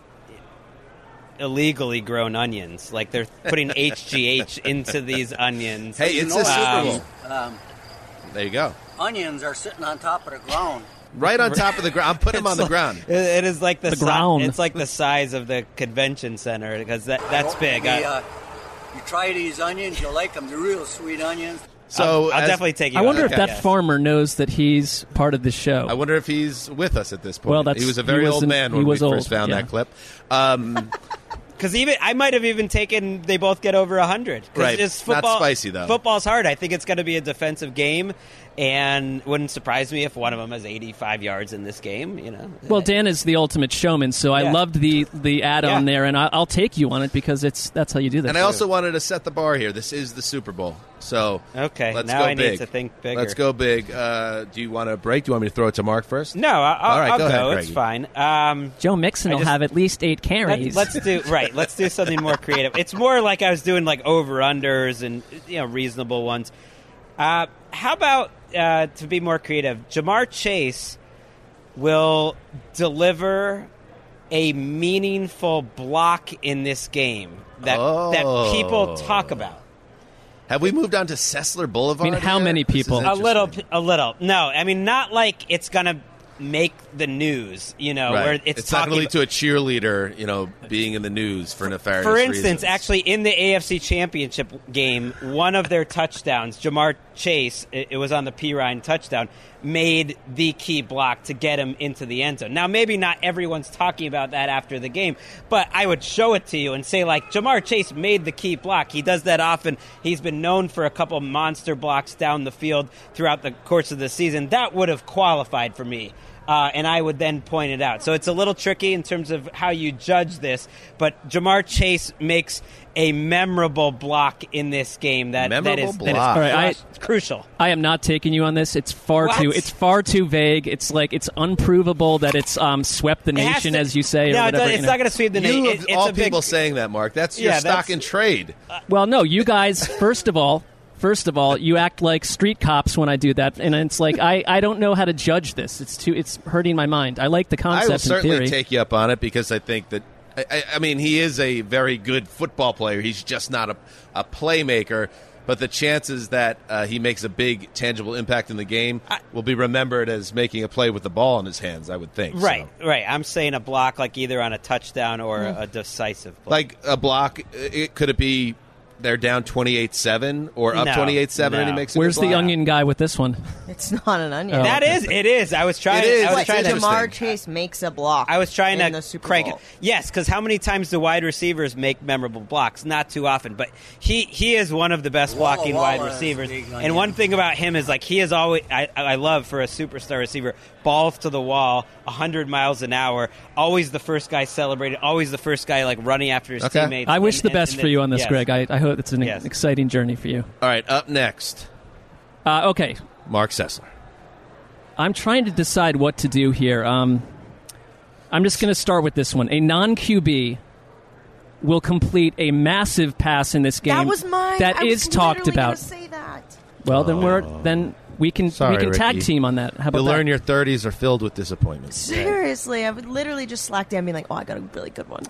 illegally grown onions. Like, they're putting HGH into these onions. Hey, it's a Super Bowl. There you go. Onions are sitting on top of the ground. Right on top of the ground. I'm putting them on the ground. It is like the ground. It's like the size of the convention center, because that's big. You try these onions, you like them. They're real sweet onions. So I'll definitely take you. I wonder if that farmer knows that he's part of the show. I wonder if he's with us at this point. Well, he was a very old man when we first found that clip. Because even I might have even taken they both get over 100. Right, it's football, not spicy though. Football's hard. I think it's going to be a defensive game. And it wouldn't surprise me if one of them has 85 yards in this game, you know. Well, Dan is the ultimate showman, so I loved the add-on there, and I'll take you on it because that's how you do that. And I also wanted to set the bar here. This is the Super Bowl, so let's go big. Okay, now I need to think bigger. Let's go big. Do you want a break? Do you want me to throw it to Mark first? No, I'll go. Ahead, it's fine. Joe Mixon will have at least 8 carries. Let's do something more creative. It's more like I was doing like over-unders and reasonable ones. How about, to be more creative, Jamar Chase will deliver a meaningful block in this game that people talk about. Have we moved on to Sessler Boulevard? I mean, how many people? A little. No, I mean, not like it's going to make the news, right. Where it's not going to lead to a cheerleader, being in the news for nefarious reasons. For instance, actually, in the AFC Championship game, one of their touchdowns, Jamar Chase, it was on the Pirine touchdown, made the key block to get him into the end zone. Now, maybe not everyone's talking about that after the game, but I would show it to you and say, like, Jamar Chase made the key block. He does that often. He's been known for a couple monster blocks down the field throughout the course of the season. That would have qualified for me. And I would then point it out. So it's a little tricky in terms of how you judge this, but Jamar Chase makes a memorable block in this game that is crucial. I am not taking you on this. It's far too vague. It's like it's unprovable that it's swept the nation, as you say. No, it's not going to sweep the nation. Saying that, Mark. That's your stock in trade. Well, no, you guys, first of all, you act like street cops when I do that, and it's like I don't know how to judge this. It's hurting my mind. I like the concept. I will certainly take you up on it because I think that I mean he is a very good football player. He's just not a playmaker. But the chances that he makes a big, tangible impact in the game will be remembered as making a play with the ball in his hands, I would think. Right. I'm saying a block, like either on a touchdown or a decisive block. Like a block, could it be? They're down 28-7 or up 28-7, and he makes it. Where's the onion guy with this one? It's not an onion. Oh. It is. I was trying. Jamar Chase makes a block. I was trying to crank it. Yes, because how many times do wide receivers make memorable blocks? Not too often, but he is one of the best blocking wide receivers. And one thing about him is like he is always. I love for a superstar receiver. Balls to the wall, 100 miles an hour, always the first guy celebrated, always the first guy like running after his teammates. I wish the best for you on this, Greg. I hope it's an exciting journey for you. All right, up next. Okay. Mark Sessler. I'm trying to decide what to do here. I'm just going to start with this one. A non-QB will complete a massive pass in this game. That was mine. That is talked about. I was literally going to say that. Well, we can tag team on that. How about learn your 30s are filled with disappointments. Seriously, I would literally just slack down and be like, I got a really good one.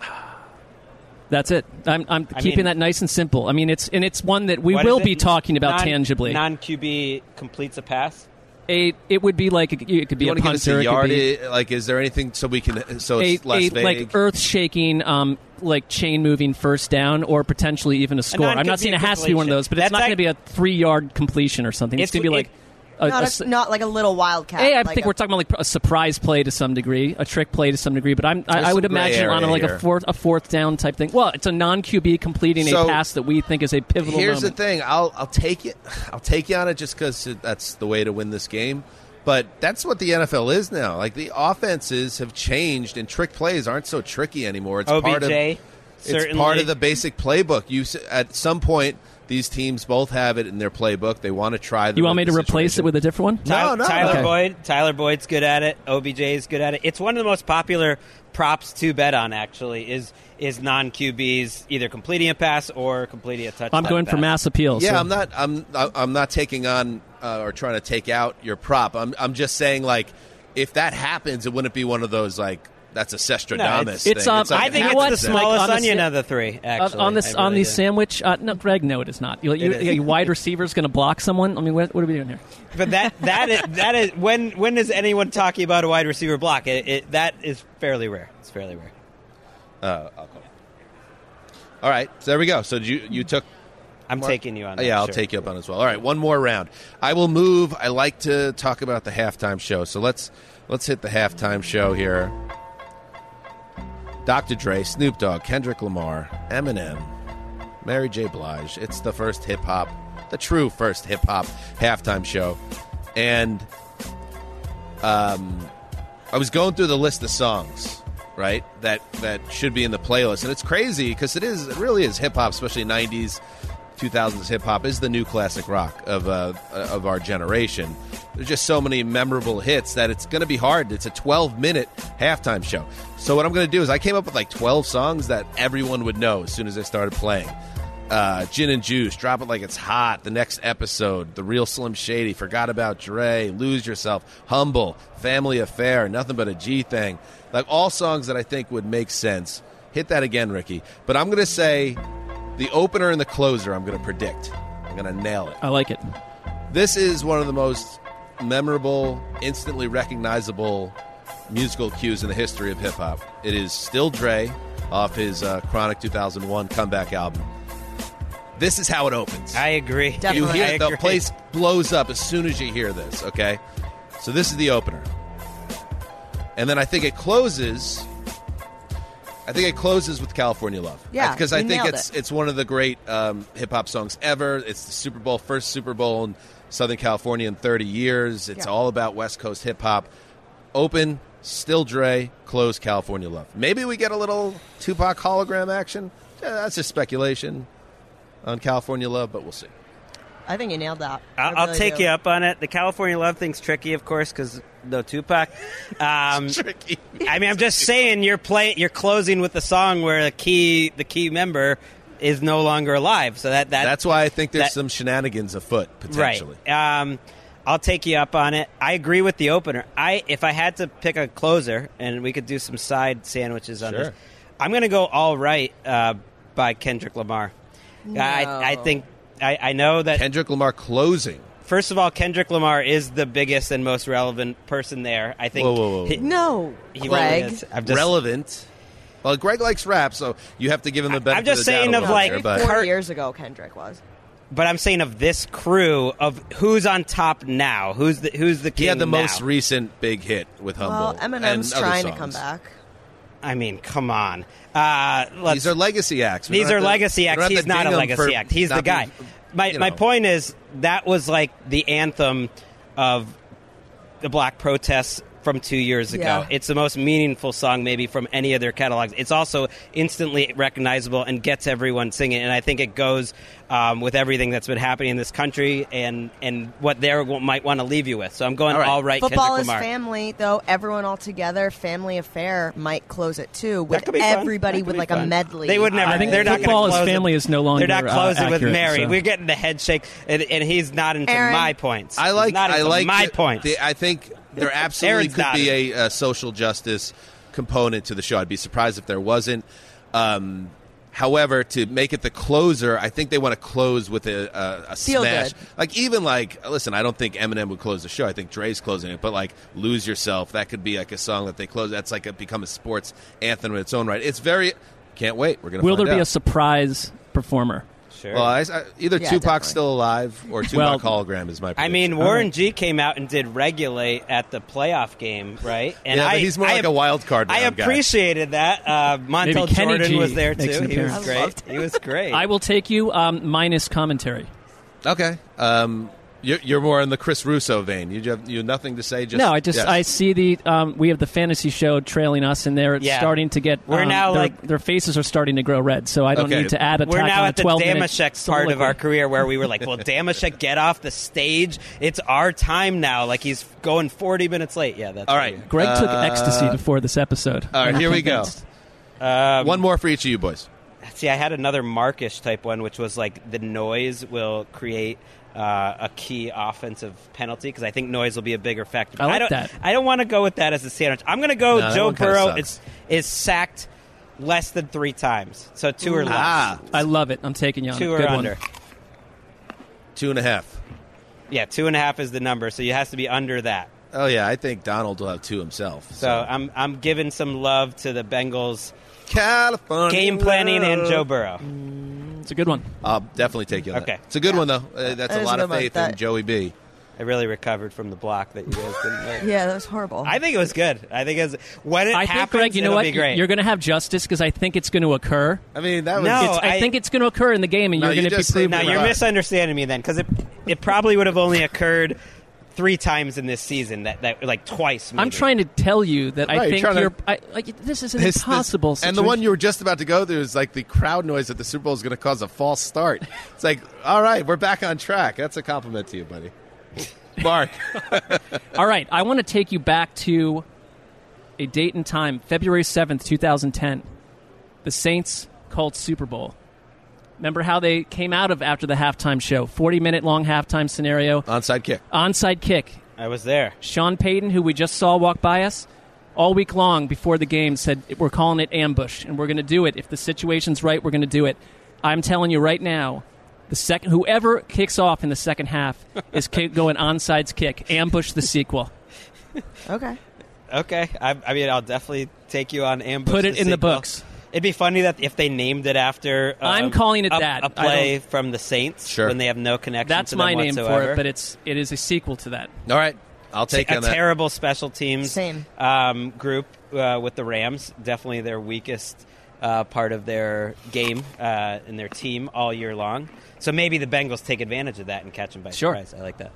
That's it. I'm keeping that nice and simple. I mean, it's one that we will be talking about tangibly. Non-QB completes a pass? It would be like it could be a punter. Is there anything so we can it's less vague? Like earth-shaking, like chain-moving first down, or potentially even a score. I'm not saying it has to be one of those, but it's not going to be a 3-yard completion or something. It's going to be like. Not like a little wildcat. Hey, I think we're talking about like a surprise play to some degree, a trick play to some degree. But I would imagine on like a fourth down type thing. Well, it's a non-QB completing a pass that we think is a pivotal. Here's moment. The thing: I'll take it. I'll take you on it just because that's the way to win this game. But that's what the NFL is now. Like the offenses have changed, and trick plays aren't so tricky anymore. It's OBJ, part of the basic playbook. You at some point. These teams both have it in their playbook. They want to try. You want me to replace it with a different one? No. Tyler Boyd's good at it. OBJ is good at it. It's one of the most popular props to bet on. Actually, is non-QBs either completing a pass or completing a touchdown? I'm going for mass appeal. Yeah, so. I'm not taking on or trying to take out your prop. I'm just saying like if that happens, it wouldn't be one of those like. That's a Sestradamus thing. I think it's the smallest onion of the three, actually. On the sandwich? No, Greg, no, it is not. A wide receiver is going to block someone? I mean, what are we doing here? But that is when is anyone talking about a wide receiver block? That is fairly rare. It's fairly rare. I'll go. All right, so there we go. So you took... I'm taking you on that. Yeah, I'll take you up on it as well. All right, one more round. I will move. I like to talk about the halftime show. So let's hit the halftime show here. Dr. Dre, Snoop Dogg, Kendrick Lamar, Eminem, Mary J. Blige. It's the first hip-hop, the true first hip-hop halftime show. And I was going through the list of songs, right, that should be in the playlist. And it's crazy because it really is hip-hop, especially 90s, 2000s hip-hop, is the new classic rock of our generation. There's just so many memorable hits that it's going to be hard. It's a 12-minute halftime show. So what I'm going to do is I came up with like 12 songs that everyone would know as soon as I started playing. Gin and Juice, Drop It Like It's Hot, The Next Episode, The Real Slim Shady, Forgot About Dre, Lose Yourself, Humble, Family Affair, Nothing But a G Thing. Like all songs that I think would make sense. Hit that again, Ricky. But I'm going to say the opener and the closer I'm going to predict. I'm going to nail it. I like it. This is one of the most memorable, instantly recognizable musical cues in the history of hip-hop. It is still Dre off his Chronic 2001 comeback album. This is how it opens. I agree. Definitely. You hear the place blows up as soon as you hear this, okay? So this is the opener. And then I think it closes. I think it closes with California Love. Yeah, because I think it's one of the great hip-hop songs ever. It's the Super Bowl, first Super Bowl in Southern California in 30 years. It's all about West Coast hip-hop. Open, still Dre, close, California Love. Maybe we get a little Tupac hologram action. Yeah, that's just speculation on California Love, but we'll see. I think you nailed that. I'll take you up on it. The California Love thing's tricky, of course, because no Tupac. It's tricky. I mean, I'm just saying you're closing with a song where the key member is no longer alive. So that's why I think there's some shenanigans afoot potentially. Right. I'll take you up on it. I agree with the opener. If I had to pick a closer, and we could do some side sandwiches on this, I'm going to go All Right by Kendrick Lamar. No. I think I know that Kendrick Lamar closing. First of all, Kendrick Lamar is the biggest and most relevant person there. I think whoa. He Greg really is. I'm just, relevant. Well, Greg likes rap, so you have to give him the benefit. I'm just saying of like there, 4 years ago, Kendrick was. But I'm saying of this crew of who's on top now, who's the king. He had the most recent big hit with Humble. Well, Eminem's trying to come back. I mean, come on. These are legacy acts. These are legacy acts. He's not a legacy act. He's the guy. My point is that was like the anthem of the black protests from 2 years ago. Yeah. It's the most meaningful song maybe from any of their catalogs. It's also instantly recognizable and gets everyone singing. And I think it goes with everything that's been happening in this country and what they might want to leave you with. So I'm going all right Football Kendrick Lamar. Is family, though. Everyone all together. Family Affair might close it, too, with everybody with like a medley. They would never. I think they're not Football is Family is no longer accurate. They're not closing with Mary. So. We're getting the head shake, and he's not into Aaron, my points. I like my points. I think... There absolutely could be a social justice component to the show. I'd be surprised if there wasn't. However, to make it the closer, I think they want to close with a smash. Good. Listen, I don't think Eminem would close the show. I think Dre's closing it. But like Lose Yourself, that could be like a song that they close. That's like become a sports anthem in its own right. It's very – can't wait. We're going to find out. Will there be a surprise performer? Sure. Well, either Tupac's definitely still alive or Tupac hologram is my prediction. I mean, Warren G came out and did Regulate at the playoff game, right? And but he's more like a wild card. I appreciated that. Montel Jordan G was there, too. He was great. I will take you minus commentary. Okay. You're more in the Chris Russo vein. You have nothing to say. Just no, I just yes. I see the we have the fantasy show trailing us, and they're starting to get. We're now their faces are starting to grow red, so I don't need to add a. We're now on at the Damashek part of our career where we were like, well, Damashek, get off the stage. It's our time now. Like he's going 40 minutes late. Yeah, that's all right. Weird. Greg took ecstasy before this episode. All right, here we go. One more for each of you boys. See, I had another Markish type one, which was like the noise will create. A key offensive penalty because I think noise will be a bigger factor. I don't want to go with that as a sandwich. I'm going to go Joe Burrow is sacked less than 3 times, so 2 or less. I love it. I'm taking you on 2 or under. 2.5. Yeah, 2.5 is the number, so you has to be under that. Oh yeah, I think Donald will have 2 himself. So I'm giving some love to the Bengals, California game planning, and Joe Burrow. It's a good one. I'll definitely take you on that. It's a good one, though. That's a lot of faith in Joey B. I really recovered from the block that you guys didn't make. Yeah, that was horrible. I think it was good. I think when it happens, Greg, it'll be great. You're going to have justice because I think it's going to occur. I mean, that was... I think it's going to occur in the game, and you're going to be... Now, you're misunderstanding me then because it probably would have only occurred three times in this season, that like twice. Maybe. I'm trying to tell you that I think this is an impossible situation. And the one you were just about to go through is like the crowd noise at the Super Bowl is going to cause a false start. It's like, all right, we're back on track. That's a compliment to you, buddy. Mark. All right, I want to take you back to a date and time, February 7th, 2010. The Saints called Super Bowl. Remember how they came out of after the halftime show? 40-minute-long halftime scenario. Onside kick. I was there. Sean Payton, who we just saw walk by us, all week long before the game said, we're calling it ambush, and we're going to do it. If the situation's right, we're going to do it. I'm telling you right now, whoever kicks off in the second half is going onside kick. Ambush the sequel. Okay. I mean, I'll definitely take you on ambush the sequel. Put it in the books. It'd be funny that if they named it after I'm calling it a play from the Saints when they have no connection to them whatsoever. That's my name for it, but it is a sequel to that. All right. I'll take on that. A terrible special teams group with the Rams. Definitely their weakest part of their game and their team all year long. So maybe the Bengals take advantage of that and catch them by surprise. I like that.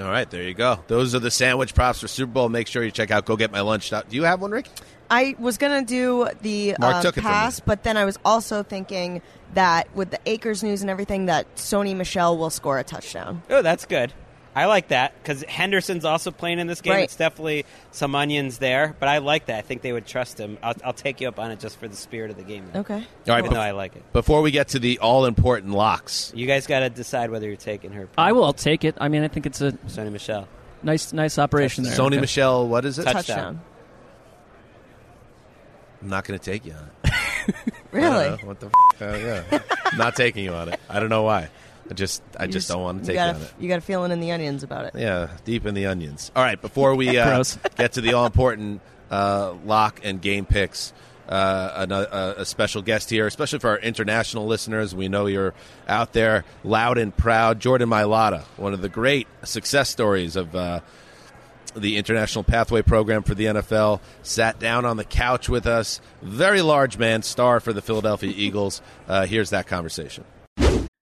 All right. There you go. Those are the sandwich props for Super Bowl. Make sure you check out Go Get My Lunch. Do you have one, Rick? I was going to do the pass, but then I was also thinking that with the Akers news and everything, that Sony Michel will score a touchdown. Oh, that's good. I like that because Henderson's also playing in this game. Right. It's definitely some onions there, but I like that. I think they would trust him. I'll take you up on it just for the spirit of the game. Okay. All right. Even though I like it. Before we get to the all-important locks. You guys got to decide whether you're taking her. I will take it. I mean, I think it's a Sony Michel. Nice operation there. Sony Michel, what is it? Touchdown. I'm not going to take you on it. Really? What the f***? Yeah. I'm not taking you on it. I don't know why. I just don't want to take you on it. You got a feeling in the onions about it. Yeah, deep in the onions. All right, before we get to the all-important lock and game picks, a special guest here, especially for our international listeners. We know you're out there loud and proud. Jordan Mailata, one of the great success stories of the International Pathway Program for the NFL, sat down on the couch with us. Very large man, star for the Philadelphia Eagles. Here's that conversation.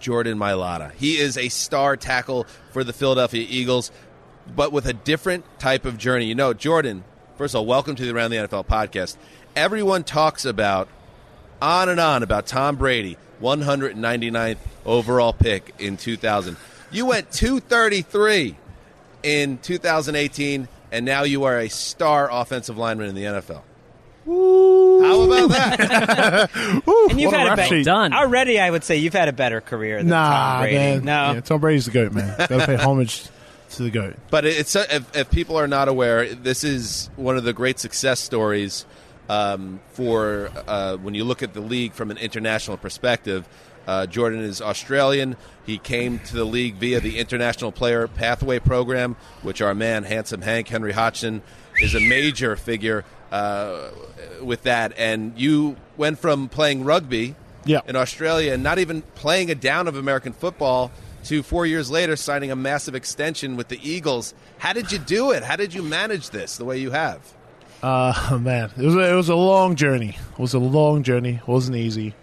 Jordan Mailata. He is a star tackle for the Philadelphia Eagles, but with a different type of journey. You know, Jordan, first of all, welcome to the Around the NFL podcast. Everyone talks about on and on about Tom Brady, 199th overall pick in 2000. You went 233 in 2018, and now you are a star offensive lineman in the NFL. Woo. How about that? Ooh, and you've had a better done. Already, I would say you've had a better career than Tom Brady. Man. No, yeah, Tom Brady's the GOAT, man. Got to pay homage to the GOAT. But it's if people are not aware, this is one of the great success stories for when you look at the league from an international perspective. Jordan is Australian. He came to the league via the International Player Pathway Program, which our man, Handsome Hank, Henry Hodgson, is a major figure with that. And you went from playing rugby in Australia and not even playing a down of American football to 4 years later signing a massive extension with the Eagles. How did you do it? How did you manage this the way you have? Man, it was a long journey. It was a long journey. It wasn't easy.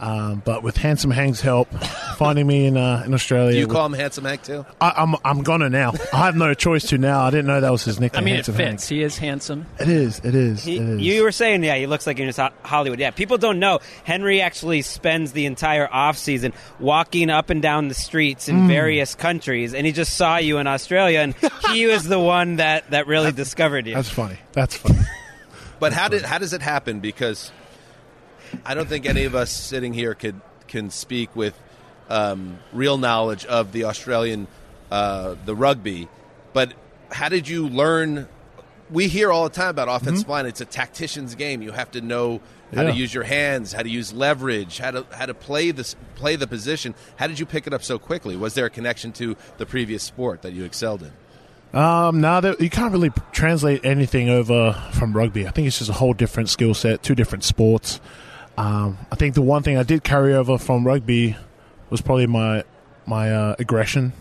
But with Handsome Hank's help, finding me in Australia. Do you call him Handsome Hank too? I'm gonna now. I have no choice to now. I didn't know that was his nickname. I mean, Handsome it fits. Hank. He is handsome. It is. You were saying, he looks like you're in Hollywood. Yeah, people don't know Henry actually spends the entire off season walking up and down the streets in various countries, and he just saw you in Australia, and he was the one that really discovered you. That's funny. But how does it happen? Because I don't think any of us sitting here can speak with real knowledge of the Australian, the rugby. But how did you learn? We hear all the time about offensive line. It's a tactician's game. You have to know how to use your hands, how to use leverage, how to play the position. How did you pick it up so quickly? Was there a connection to the previous sport that you excelled in? No, you can't really translate anything over from rugby. I think it's just a whole different skill set, two different sports. I think the one thing I did carry over from rugby was probably my aggression.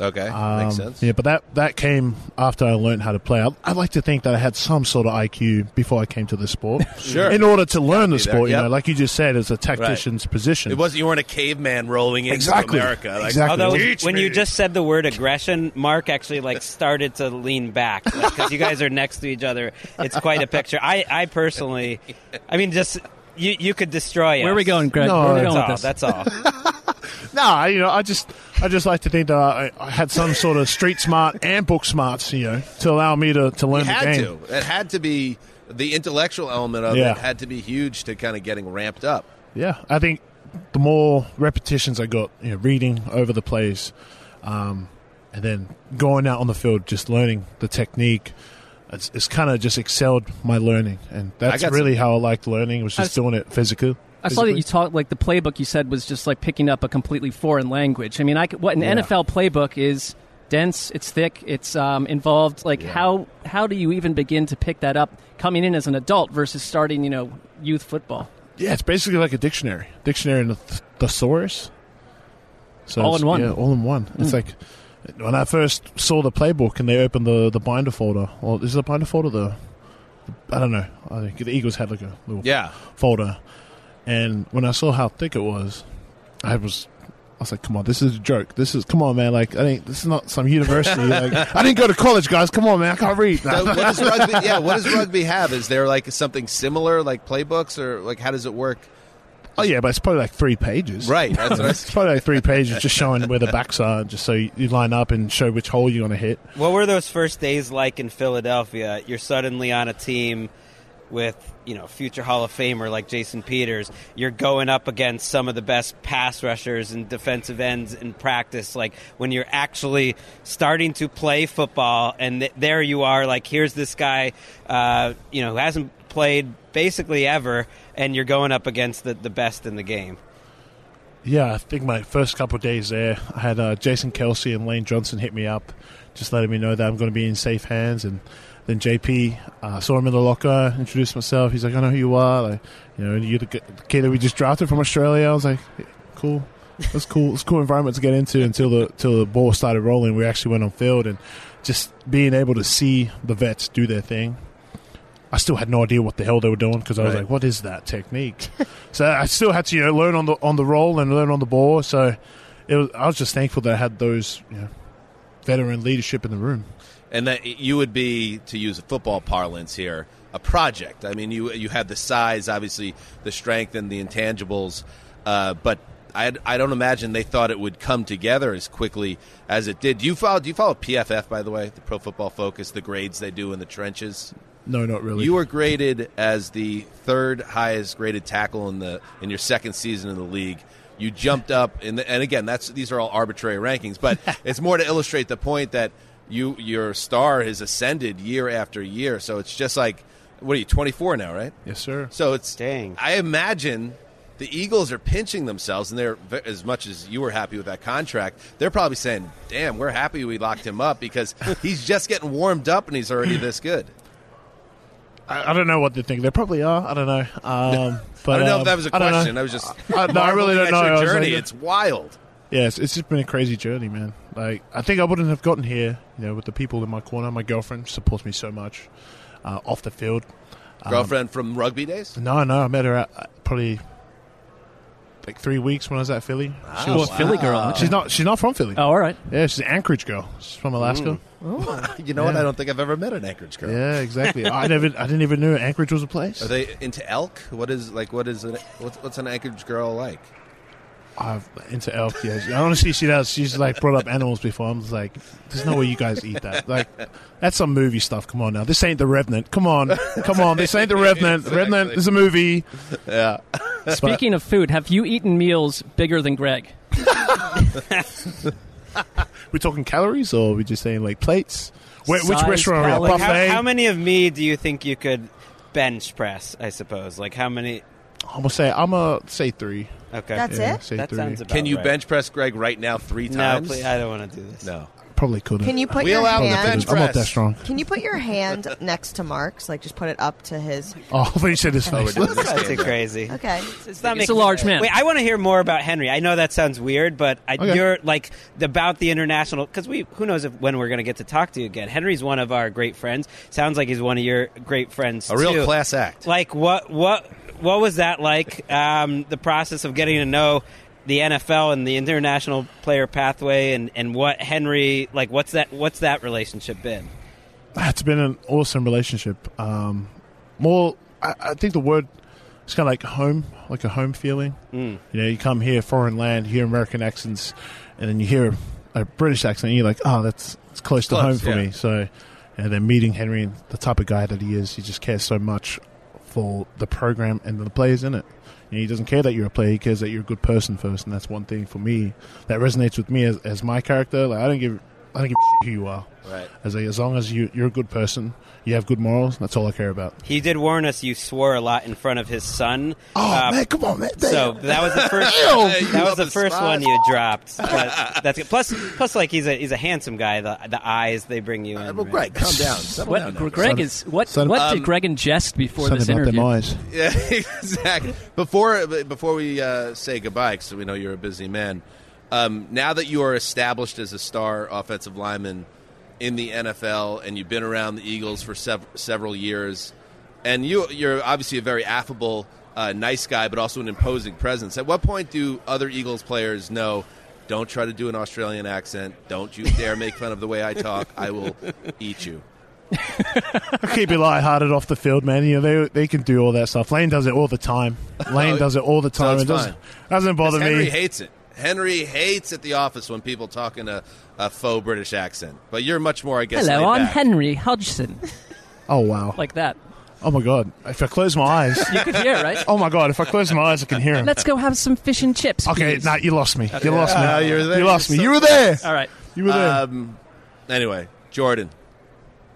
Okay, makes sense. Yeah, but that came after I learned how to play. I'd like to think that I had some sort of IQ before I came to the sport. Sure. In order to learn the sport, like you just said, it's a tactician's position. It wasn't you weren't a caveman rolling into America. Like, exactly. Although when you just said the word aggression, Mark actually started to lean back because you guys are next to each other. It's quite a picture. I personally, just. You could destroy us. Where are we going, Greg? No, that's all. No, I just like to think that I had some sort of street smart and book smarts, to allow me to learn the game. It had to be the intellectual element of it had to be huge to kind of getting ramped up. Yeah, I think the more repetitions I got, reading over the plays, and then going out on the field, just learning the technique. It's kind of just excelled my learning, and that's really how I liked learning, was just doing it physically. I saw that you taught, the playbook you said was just picking up a completely foreign language. NFL playbook is dense, it's thick, it's involved. How do you even begin to pick that up coming in as an adult versus starting, youth football? Yeah, it's basically like a dictionary. Dictionary and a thesaurus. So all in one. Yeah, all in one. It's like... When I first saw the playbook and they opened the binder folder, or is it a binder folder? I don't know. I think the Eagles had a little folder. And when I saw how thick it was, I was like, come on, this is a joke. Come on, man. This is not some university. I didn't go to college, guys. Come on, man. I can't read. So what does rugby have? Is there something similar, playbooks, or how does it work? Oh, yeah, but it's probably 3 pages. Right. It's probably 3 pages just showing where the backs are, just so you line up and show which hole you're going to hit. What were those first days like in Philadelphia? You're suddenly on a team with, future Hall of Famer like Jason Peters. You're going up against some of the best pass rushers and defensive ends in practice. When you're actually starting to play football, and there you are, here's this guy, who hasn't played basically ever, and you're going up against the best in the game. Yeah, I think my first couple of days there, I had Jason Kelsey and Lane Johnson hit me up, just letting me know that I'm going to be in safe hands. And then JP, saw him in the locker, introduced myself. He's like, I know who you are. You're the kid that we just drafted from Australia. I was like, yeah, cool. That's cool. It's a cool environment to get into until the ball started rolling. We actually went on field, and just being able to see the vets do their thing. I still had no idea what the hell they were doing because I was like, what is that technique? So I still had to learn on the roll and learn on the ball. So I was just thankful that I had those veteran leadership in the room. And that you would be, to use a football parlance here, a project. I mean, you had the size, obviously, the strength and the intangibles, but I don't imagine they thought it would come together as quickly as it did. Do you follow PFF, by the way, the Pro Football Focus, the grades they do in the trenches? No, not really. You were graded as the third highest graded tackle in your second season in the league. You jumped up, and again, these are all arbitrary rankings, but it's more to illustrate the point that your star has ascended year after year. So it's just like, what are you, 24 now, right? Yes, sir. So it's dang. I imagine the Eagles are pinching themselves, and they're, as much as you were happy with that contract, they're probably saying, "Damn, we're happy we locked him up because he's just getting warmed up and he's already this good." I don't know what they think. They probably are. I don't know. But I don't know if that was a question. I was just no, I really don't know. Your journey, it's wild. Yeah, it's just been a crazy journey, man. Like, I think I wouldn't have gotten here, with the people in my corner. My girlfriend supports me so much off the field. Girlfriend from rugby days? No, I met her at probably like 3 weeks when I was at Philly. Oh, she was a Philly girl. Okay. She's not from Philly. Oh, all right. Yeah, she's an Anchorage girl. She's from Alaska. Oh. What? I don't think I've ever met an Anchorage girl. Yeah, exactly. I didn't even know Anchorage was a place. Are they into elk? What's an Anchorage girl like? Into elk, yeah. Honestly, she does. She's like brought up animals before. I'm just like, there's no way you guys eat that. Like, that's some movie stuff. Come on now, this ain't The Revenant. Come on, this ain't The Revenant. Exactly. The Revenant is a movie. Yeah. Speaking of food, have you eaten meals bigger than Greg? We're talking calories, or we're just saying like plates. Which restaurant are we at? Buffet. How many of me do you think you could bench press? I suppose. Like how many? I'm gonna say three. Okay, that's it. That sounds about right. Can you bench press Greg right now 3 times? No, please, I don't want to do this. No, probably couldn't. Can you put your hand? I'm not that strong. Can you put your hand next to Mark's? Like just put it up to his. Oh, but you said his face. That's crazy. Okay, it's a large man. Wait, I want to hear more about Henry. I know that sounds weird, but you're like about the international because who knows when we're going to get to talk to you again. Henry's one of our great friends. Sounds like he's one of your great friends. A real class act. Like What was that like, the process of getting to know the NFL and the international player pathway and what Henry, like, what's that relationship been? It's been an awesome relationship. I think the word is kind of like home, like a home feeling. Mm. You come here, foreign land, hear American accents, and then you hear a British accent, and you're like, oh, that's close to home for me. So, and then meeting Henry and the type of guy that he is, he just cares so much for the program and the players in it. He doesn't care that you're a player. He cares that you're a good person first, and that's one thing for me that resonates with me as my character. Like I don't give a shit who you are. Right. As long as you're a good person, you have good morals. That's all I care about. He did warn us. You swore a lot in front of his son. Oh man, come on, man! Damn. So that was the first. That was the first one you dropped. But that's good. Plus, like he's a handsome guy. The eyes they bring you in. Well, Greg, right? Calm down. What did Greg ingest before this interview? Yeah, exactly. Before we say goodbye, because we know you're a busy man. Now that you are established as a star offensive lineman in the NFL and you've been around the Eagles for several years, and you're obviously a very affable, nice guy, but also an imposing presence. At what point do other Eagles players know, don't try to do an Australian accent, don't you dare make fun of the way I talk, I will eat you? Keep it lighthearted off the field, man. They can do all that stuff. Lane does it all the time. So it doesn't bother me. Henry hates it. Henry hates at the office when people talk in a faux British accent. But you're much more, I guess, hello, I'm back. Henry Hodgson. Oh, wow. Like that. Oh, my God. If I close my eyes. You can hear it, right? Oh, my God. If I close my eyes, I can hear him. Let's go have some fish and chips, okay, please. Nah, you lost me. You were there. All right. You were there. Anyway, Jordan,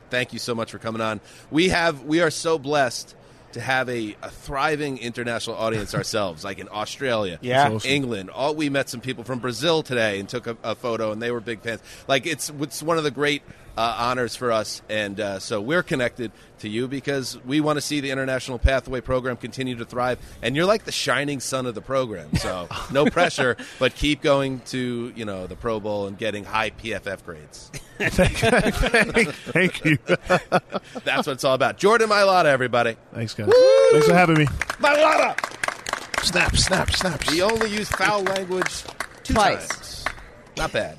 thank you so much for coming on. We are so blessed to have a thriving international audience ourselves, like in Australia, awesome. England. We met some people from Brazil today and took a photo, and they were big fans. Like it's one of the great honors for us, and so we're connected to you because we want to see the International Pathway program continue to thrive, and you're like the shining sun of the program, so no pressure, but keep going to the Pro Bowl and getting high PFF grades. Thank you. That's what it's all about. Jordan Mailata, everybody. Thanks, guys. Woo! Thanks for having me. Mailata! Snaps. He only used foul language 2 times. Not bad.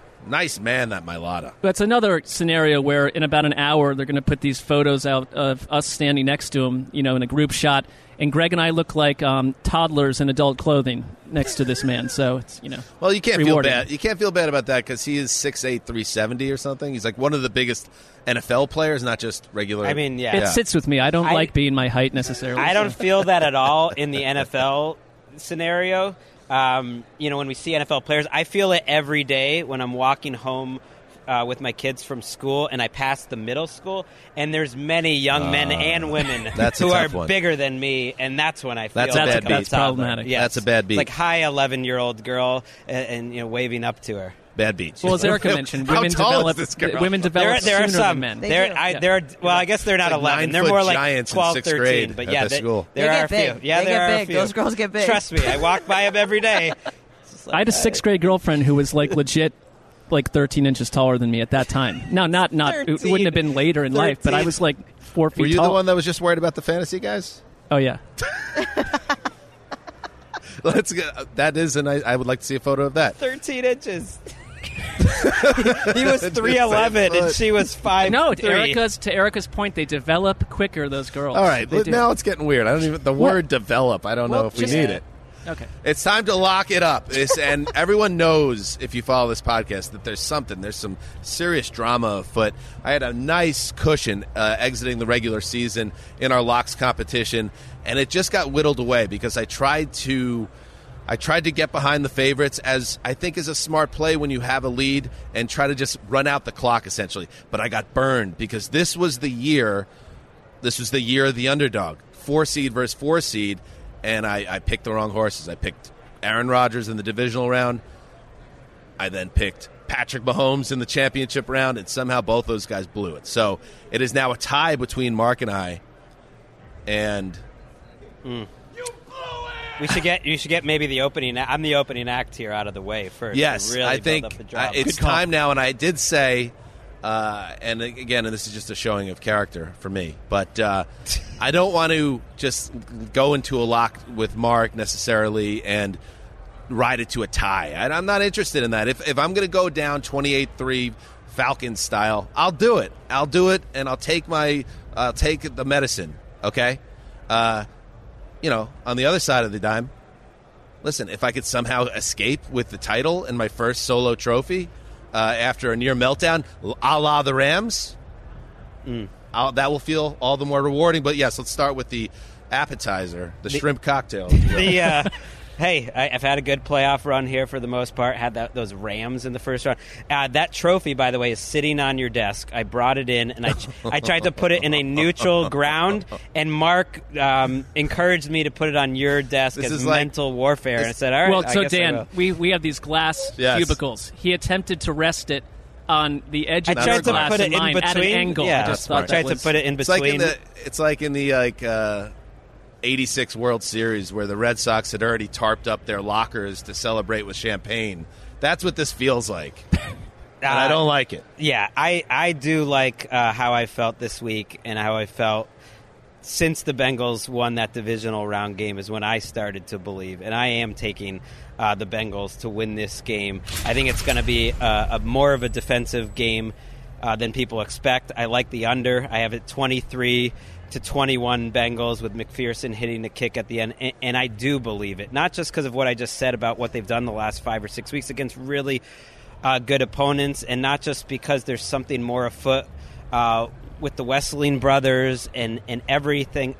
Nice man, that Mailata. That's another scenario where in about an hour, they're going to put these photos out of us standing next to him, you know, in a group shot. And Greg and I look like toddlers in adult clothing next to this man. So it's, you know, well, you can't rewarding. Feel bad. You can't feel bad about that because he is 6'8", 370 or something. He's like one of the biggest NFL players, not just regular. I mean, yeah. It sits with me. I don't like being my height necessarily. I don't feel that at all in the NFL scenario. You know, when we see NFL players, I feel it every day when I'm walking home with my kids from school and I pass the middle school, and there's many young men and women who are bigger than me, and that's when I feel that's a bad beat. That's problematic. Yes. That's a bad beat. Like high 11-year-old girl and you know, waving up to her. Bad beats. Well, as Erica mentioned, women develop there are sooner than men. I guess they're not like 11. They're more like 12, 13. Grade but yeah, there are a few. Yeah, there are a few. Those girls get big. Trust me, I walk by them every day. Like, I had a sixth-grade girlfriend who was like legit like 13 inches taller than me at that time. No, not 13. It wouldn't have been later in life, but I was like 4 feet tall. Were you the one that was just worried about the fantasy guys? Oh, yeah. Let's go. That is a nice. I would like to see a photo of that. 13 inches. He was 3'11", and she was 5'3". No, to Erica's point, they develop quicker. Those girls. All right, now it's getting weird. I don't even word develop. I don't know if we need it. Okay, it's time to lock it up. And everyone knows if you follow this podcast that there's some serious drama afoot. I had a nice cushion exiting the regular season in our locks competition, and it just got whittled away because I tried to get behind the favorites, as I think is a smart play when you have a lead and try to just run out the clock essentially. But I got burned because this was the year of the underdog, 4 seed versus 4 seed, and I picked the wrong horses. I picked Aaron Rodgers in the divisional round. I then picked Patrick Mahomes in the championship round, and somehow both those guys blew it. So it is now a tie between Mark and I, and. You should get maybe the opening. I'm the opening act here out of the way first. Yes, really I think it's time now, and I did say, and again, and this is just a showing of character for me, but I don't want to just go into a lock with Mark necessarily and ride it to a tie. And I'm not interested in that. If I'm going to go down 28-3 Falcons style, I'll do it. I'll do it, and I'll take the medicine. Okay. You know, on the other side of the dime, listen, if I could somehow escape with the title and my first solo trophy after a near meltdown, a la the Rams, that will feel all the more rewarding. But yes, let's start with the appetizer, the shrimp cocktail. The hey, I've had a good playoff run here for the most part. Had those Rams in the first round. That trophy, by the way, is sitting on your desk. I brought it in, and I tried to put it in a neutral ground, and Mark encouraged me to put it on your desk as mental warfare. And I said, all right, well, so I guess Dan, I will. We have these glass cubicles. He attempted to rest it on the edge of the glass put it in between. At an angle. Yeah. I tried to put it in between. It's like in the 86 World Series where the Red Sox had already tarped up their lockers to celebrate with champagne. That's what this feels like. And I don't like it. Yeah, I do like how I felt this week, and how I felt since the Bengals won that divisional round game is when I started to believe, and I am taking the Bengals to win this game. I think it's going to be a more of a defensive game than people expect. I like the under. I have it 23-21 Bengals with McPherson hitting the kick at the end, and I do believe it. Not just because of what I just said about what they've done the last 5 or 6 weeks against really good opponents, and not just because there's something more afoot with the Wesseling brothers and everything.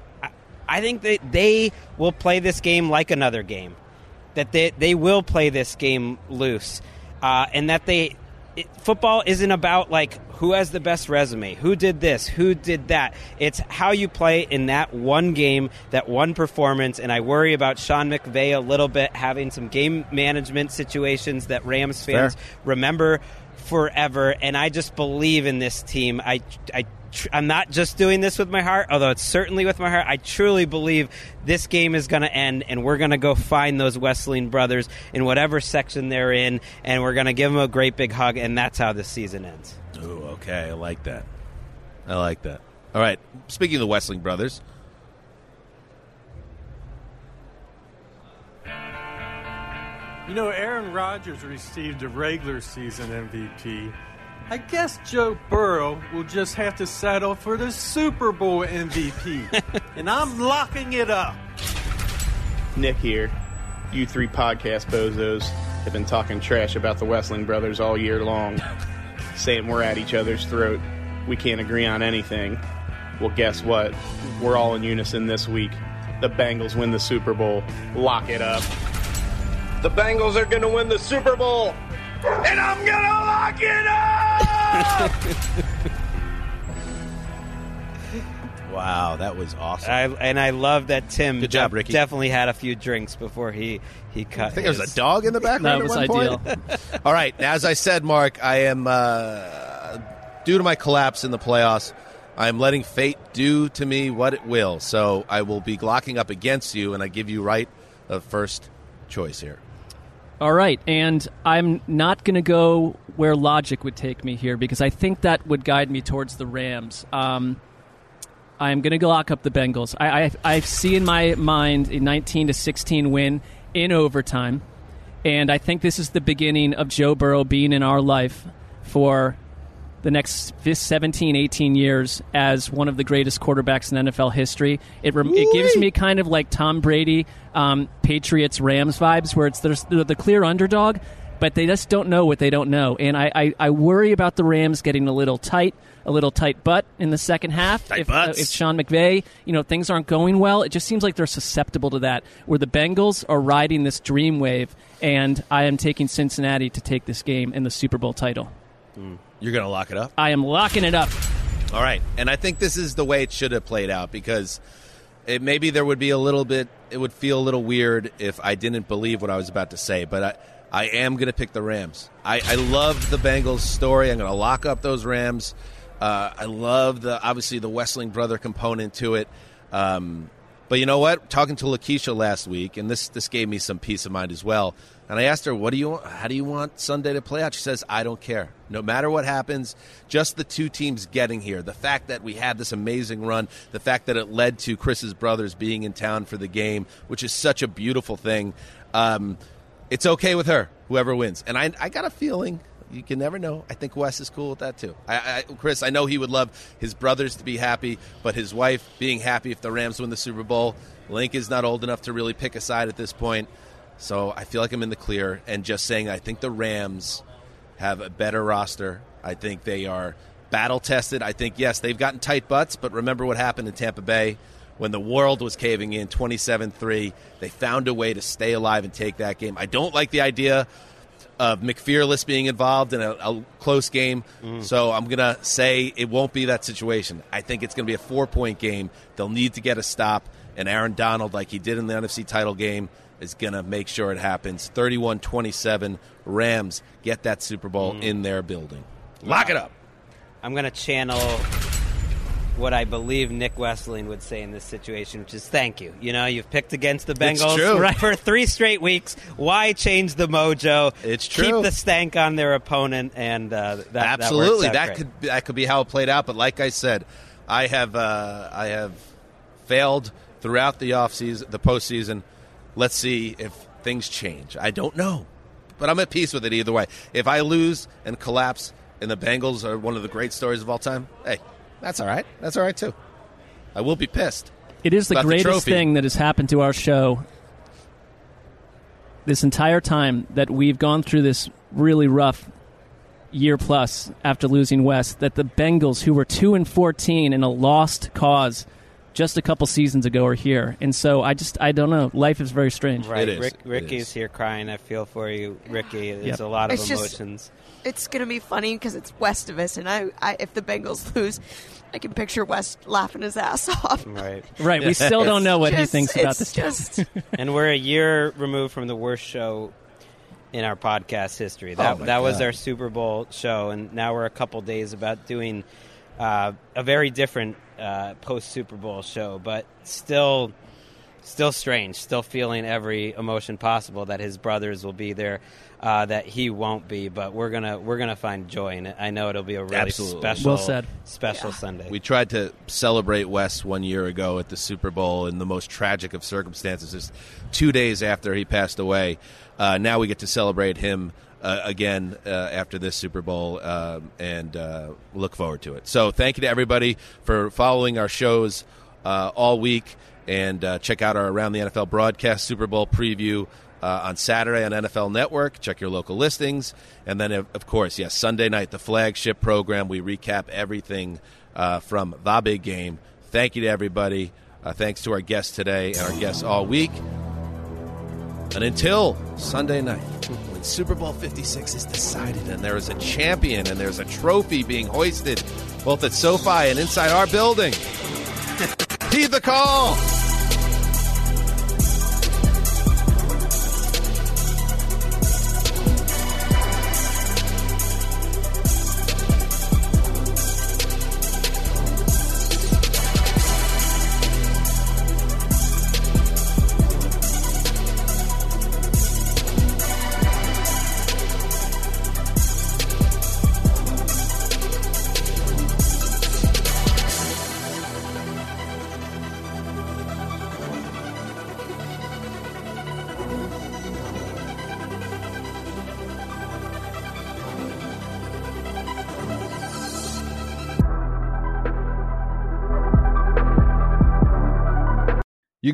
I think that they will play this game like another game, that they will play this game loose, and that they... football isn't about like who has the best resume, who did this, who did that. It's how you play in that one game, that one performance. And I worry about Sean McVay a little bit having some game management situations that Rams fans remember forever. And I just believe in this team. I'm not just doing this with my heart, although it's certainly with my heart. I truly believe this game is going to end, and we're going to go find those Wesseling brothers in whatever section they're in, and we're going to give them a great big hug, and that's how this season ends. Ooh, okay. I like that. I like that. All right. Speaking of the Wesseling brothers. You know, Aaron Rodgers received a regular season MVP. I guess Joe Burrow will just have to settle for the Super Bowl MVP. And I'm locking it up. Nick here. You three podcast bozos have been talking trash about the Wesseling brothers all year long, saying we're at each other's throat. We can't agree on anything. Well, guess what? We're all in unison this week. The Bengals win the Super Bowl. Lock it up. The Bengals are going to win the Super Bowl. And I'm going to lock it up! Wow, that was awesome. I love that Tim Good job, Ricky. Definitely had a few drinks before he cut I think there was a dog in the background at one point. All right, as I said, Mark, I am, due to my collapse in the playoffs, I am letting fate do to me what it will. So I will be locking up against you, and I give you right of first choice here. All right, and I'm not going to go where logic would take me here because I think that would guide me towards the Rams. I'm going to lock up the Bengals. I see in my mind a 19-16 win in overtime, and I think this is the beginning of Joe Burrow being in our life for the next 17, 18 years as one of the greatest quarterbacks in NFL history. It gives me kind of like Tom Brady, Patriots, Rams vibes, where it's the clear underdog, but they just don't know what they don't know. And I worry about the Rams getting a little tight butt in the second half. If Sean McVay, things aren't going well, it just seems like they're susceptible to that, where the Bengals are riding this dream wave, and I am taking Cincinnati to take this game and the Super Bowl title. Mm. You're going to lock it up? I am locking it up. All right. And I think this is the way it should have played out because it would feel a little weird if I didn't believe what I was about to say. But I am going to pick the Rams. I love the Bengals story. I'm going to lock up those Rams. I love, obviously, the Wesseling brother component to it. But you know what? Talking to Lakeisha last week, and this gave me some peace of mind as well. And I asked her, how do you want Sunday to play out? She says, I don't care. No matter what happens, just the two teams getting here, the fact that we had this amazing run, the fact that it led to Chris's brothers being in town for the game, which is such a beautiful thing. It's okay with her, whoever wins. And I got a feeling, you can never know, I think Wes is cool with that too. Chris, I know he would love his brothers to be happy, but his wife being happy if the Rams win the Super Bowl. Link is not old enough to really pick a side at this point. So I feel like I'm in the clear, and just saying I think the Rams have a better roster. I think they are battle-tested. I think, yes, they've gotten tight butts, but remember what happened in Tampa Bay when the world was caving in, 27-3. They found a way to stay alive and take that game. I don't like the idea of McFearless being involved in a close game, so I'm going to say it won't be that situation. I think it's going to be a 4-point game. They'll need to get a stop, and Aaron Donald, like he did in the NFC title game, is going to make sure it happens. 31-27, Rams get that Super Bowl in their building. Lock it up. I'm going to channel what I believe Nick Wesseling would say in this situation, which is thank you. You know, you've picked against the Bengals for 3 straight weeks. Why change the mojo? It's true. Keep the stank on their opponent, and absolutely, that could be how it played out. But like I said, I have failed throughout the offseason, the postseason. Let's see if things change. I don't know, but I'm at peace with it either way. If I lose and collapse, and the Bengals are one of the great stories of all time, hey. That's all right. That's all right, too. I will be pissed. It is the greatest thing that has happened to our show this entire time that we've gone through this really rough year plus after losing West, that the Bengals, who were 2-14 in a lost cause just a couple seasons ago, are here. And so I don't know. Life is very strange. Right. It is. Ricky's here crying. I feel for you, Ricky. There's a lot of emotions. It's going to be funny because it's West of us, and I if the Bengals lose, I can picture West laughing his ass off. Right. We still don't know what he thinks about this. And we're a year removed from the worst show in our podcast history. That was our Super Bowl show, and now we're a couple days about doing a very different post-Super Bowl show, but still strange, still feeling every emotion possible that his brothers will be there, that he won't be, but we're gonna find joy in it. I know it'll be a really special Sunday. We tried to celebrate Wes one year ago at the Super Bowl in the most tragic of circumstances, just 2 days after he passed away. Now we get to celebrate him again after this Super Bowl, and look forward to it. So thank you to everybody for following our shows all week. And check out our Around the NFL broadcast Super Bowl preview on Saturday on NFL Network. Check your local listings. And then, of course, Sunday night, the flagship program. We recap everything from the big game. Thank you to everybody. Thanks to our guests today and our guests all week. And until Sunday night, when Super Bowl 56 is decided and there is a champion and there's a trophy being hoisted both at SoFi and inside our building, heed the call. You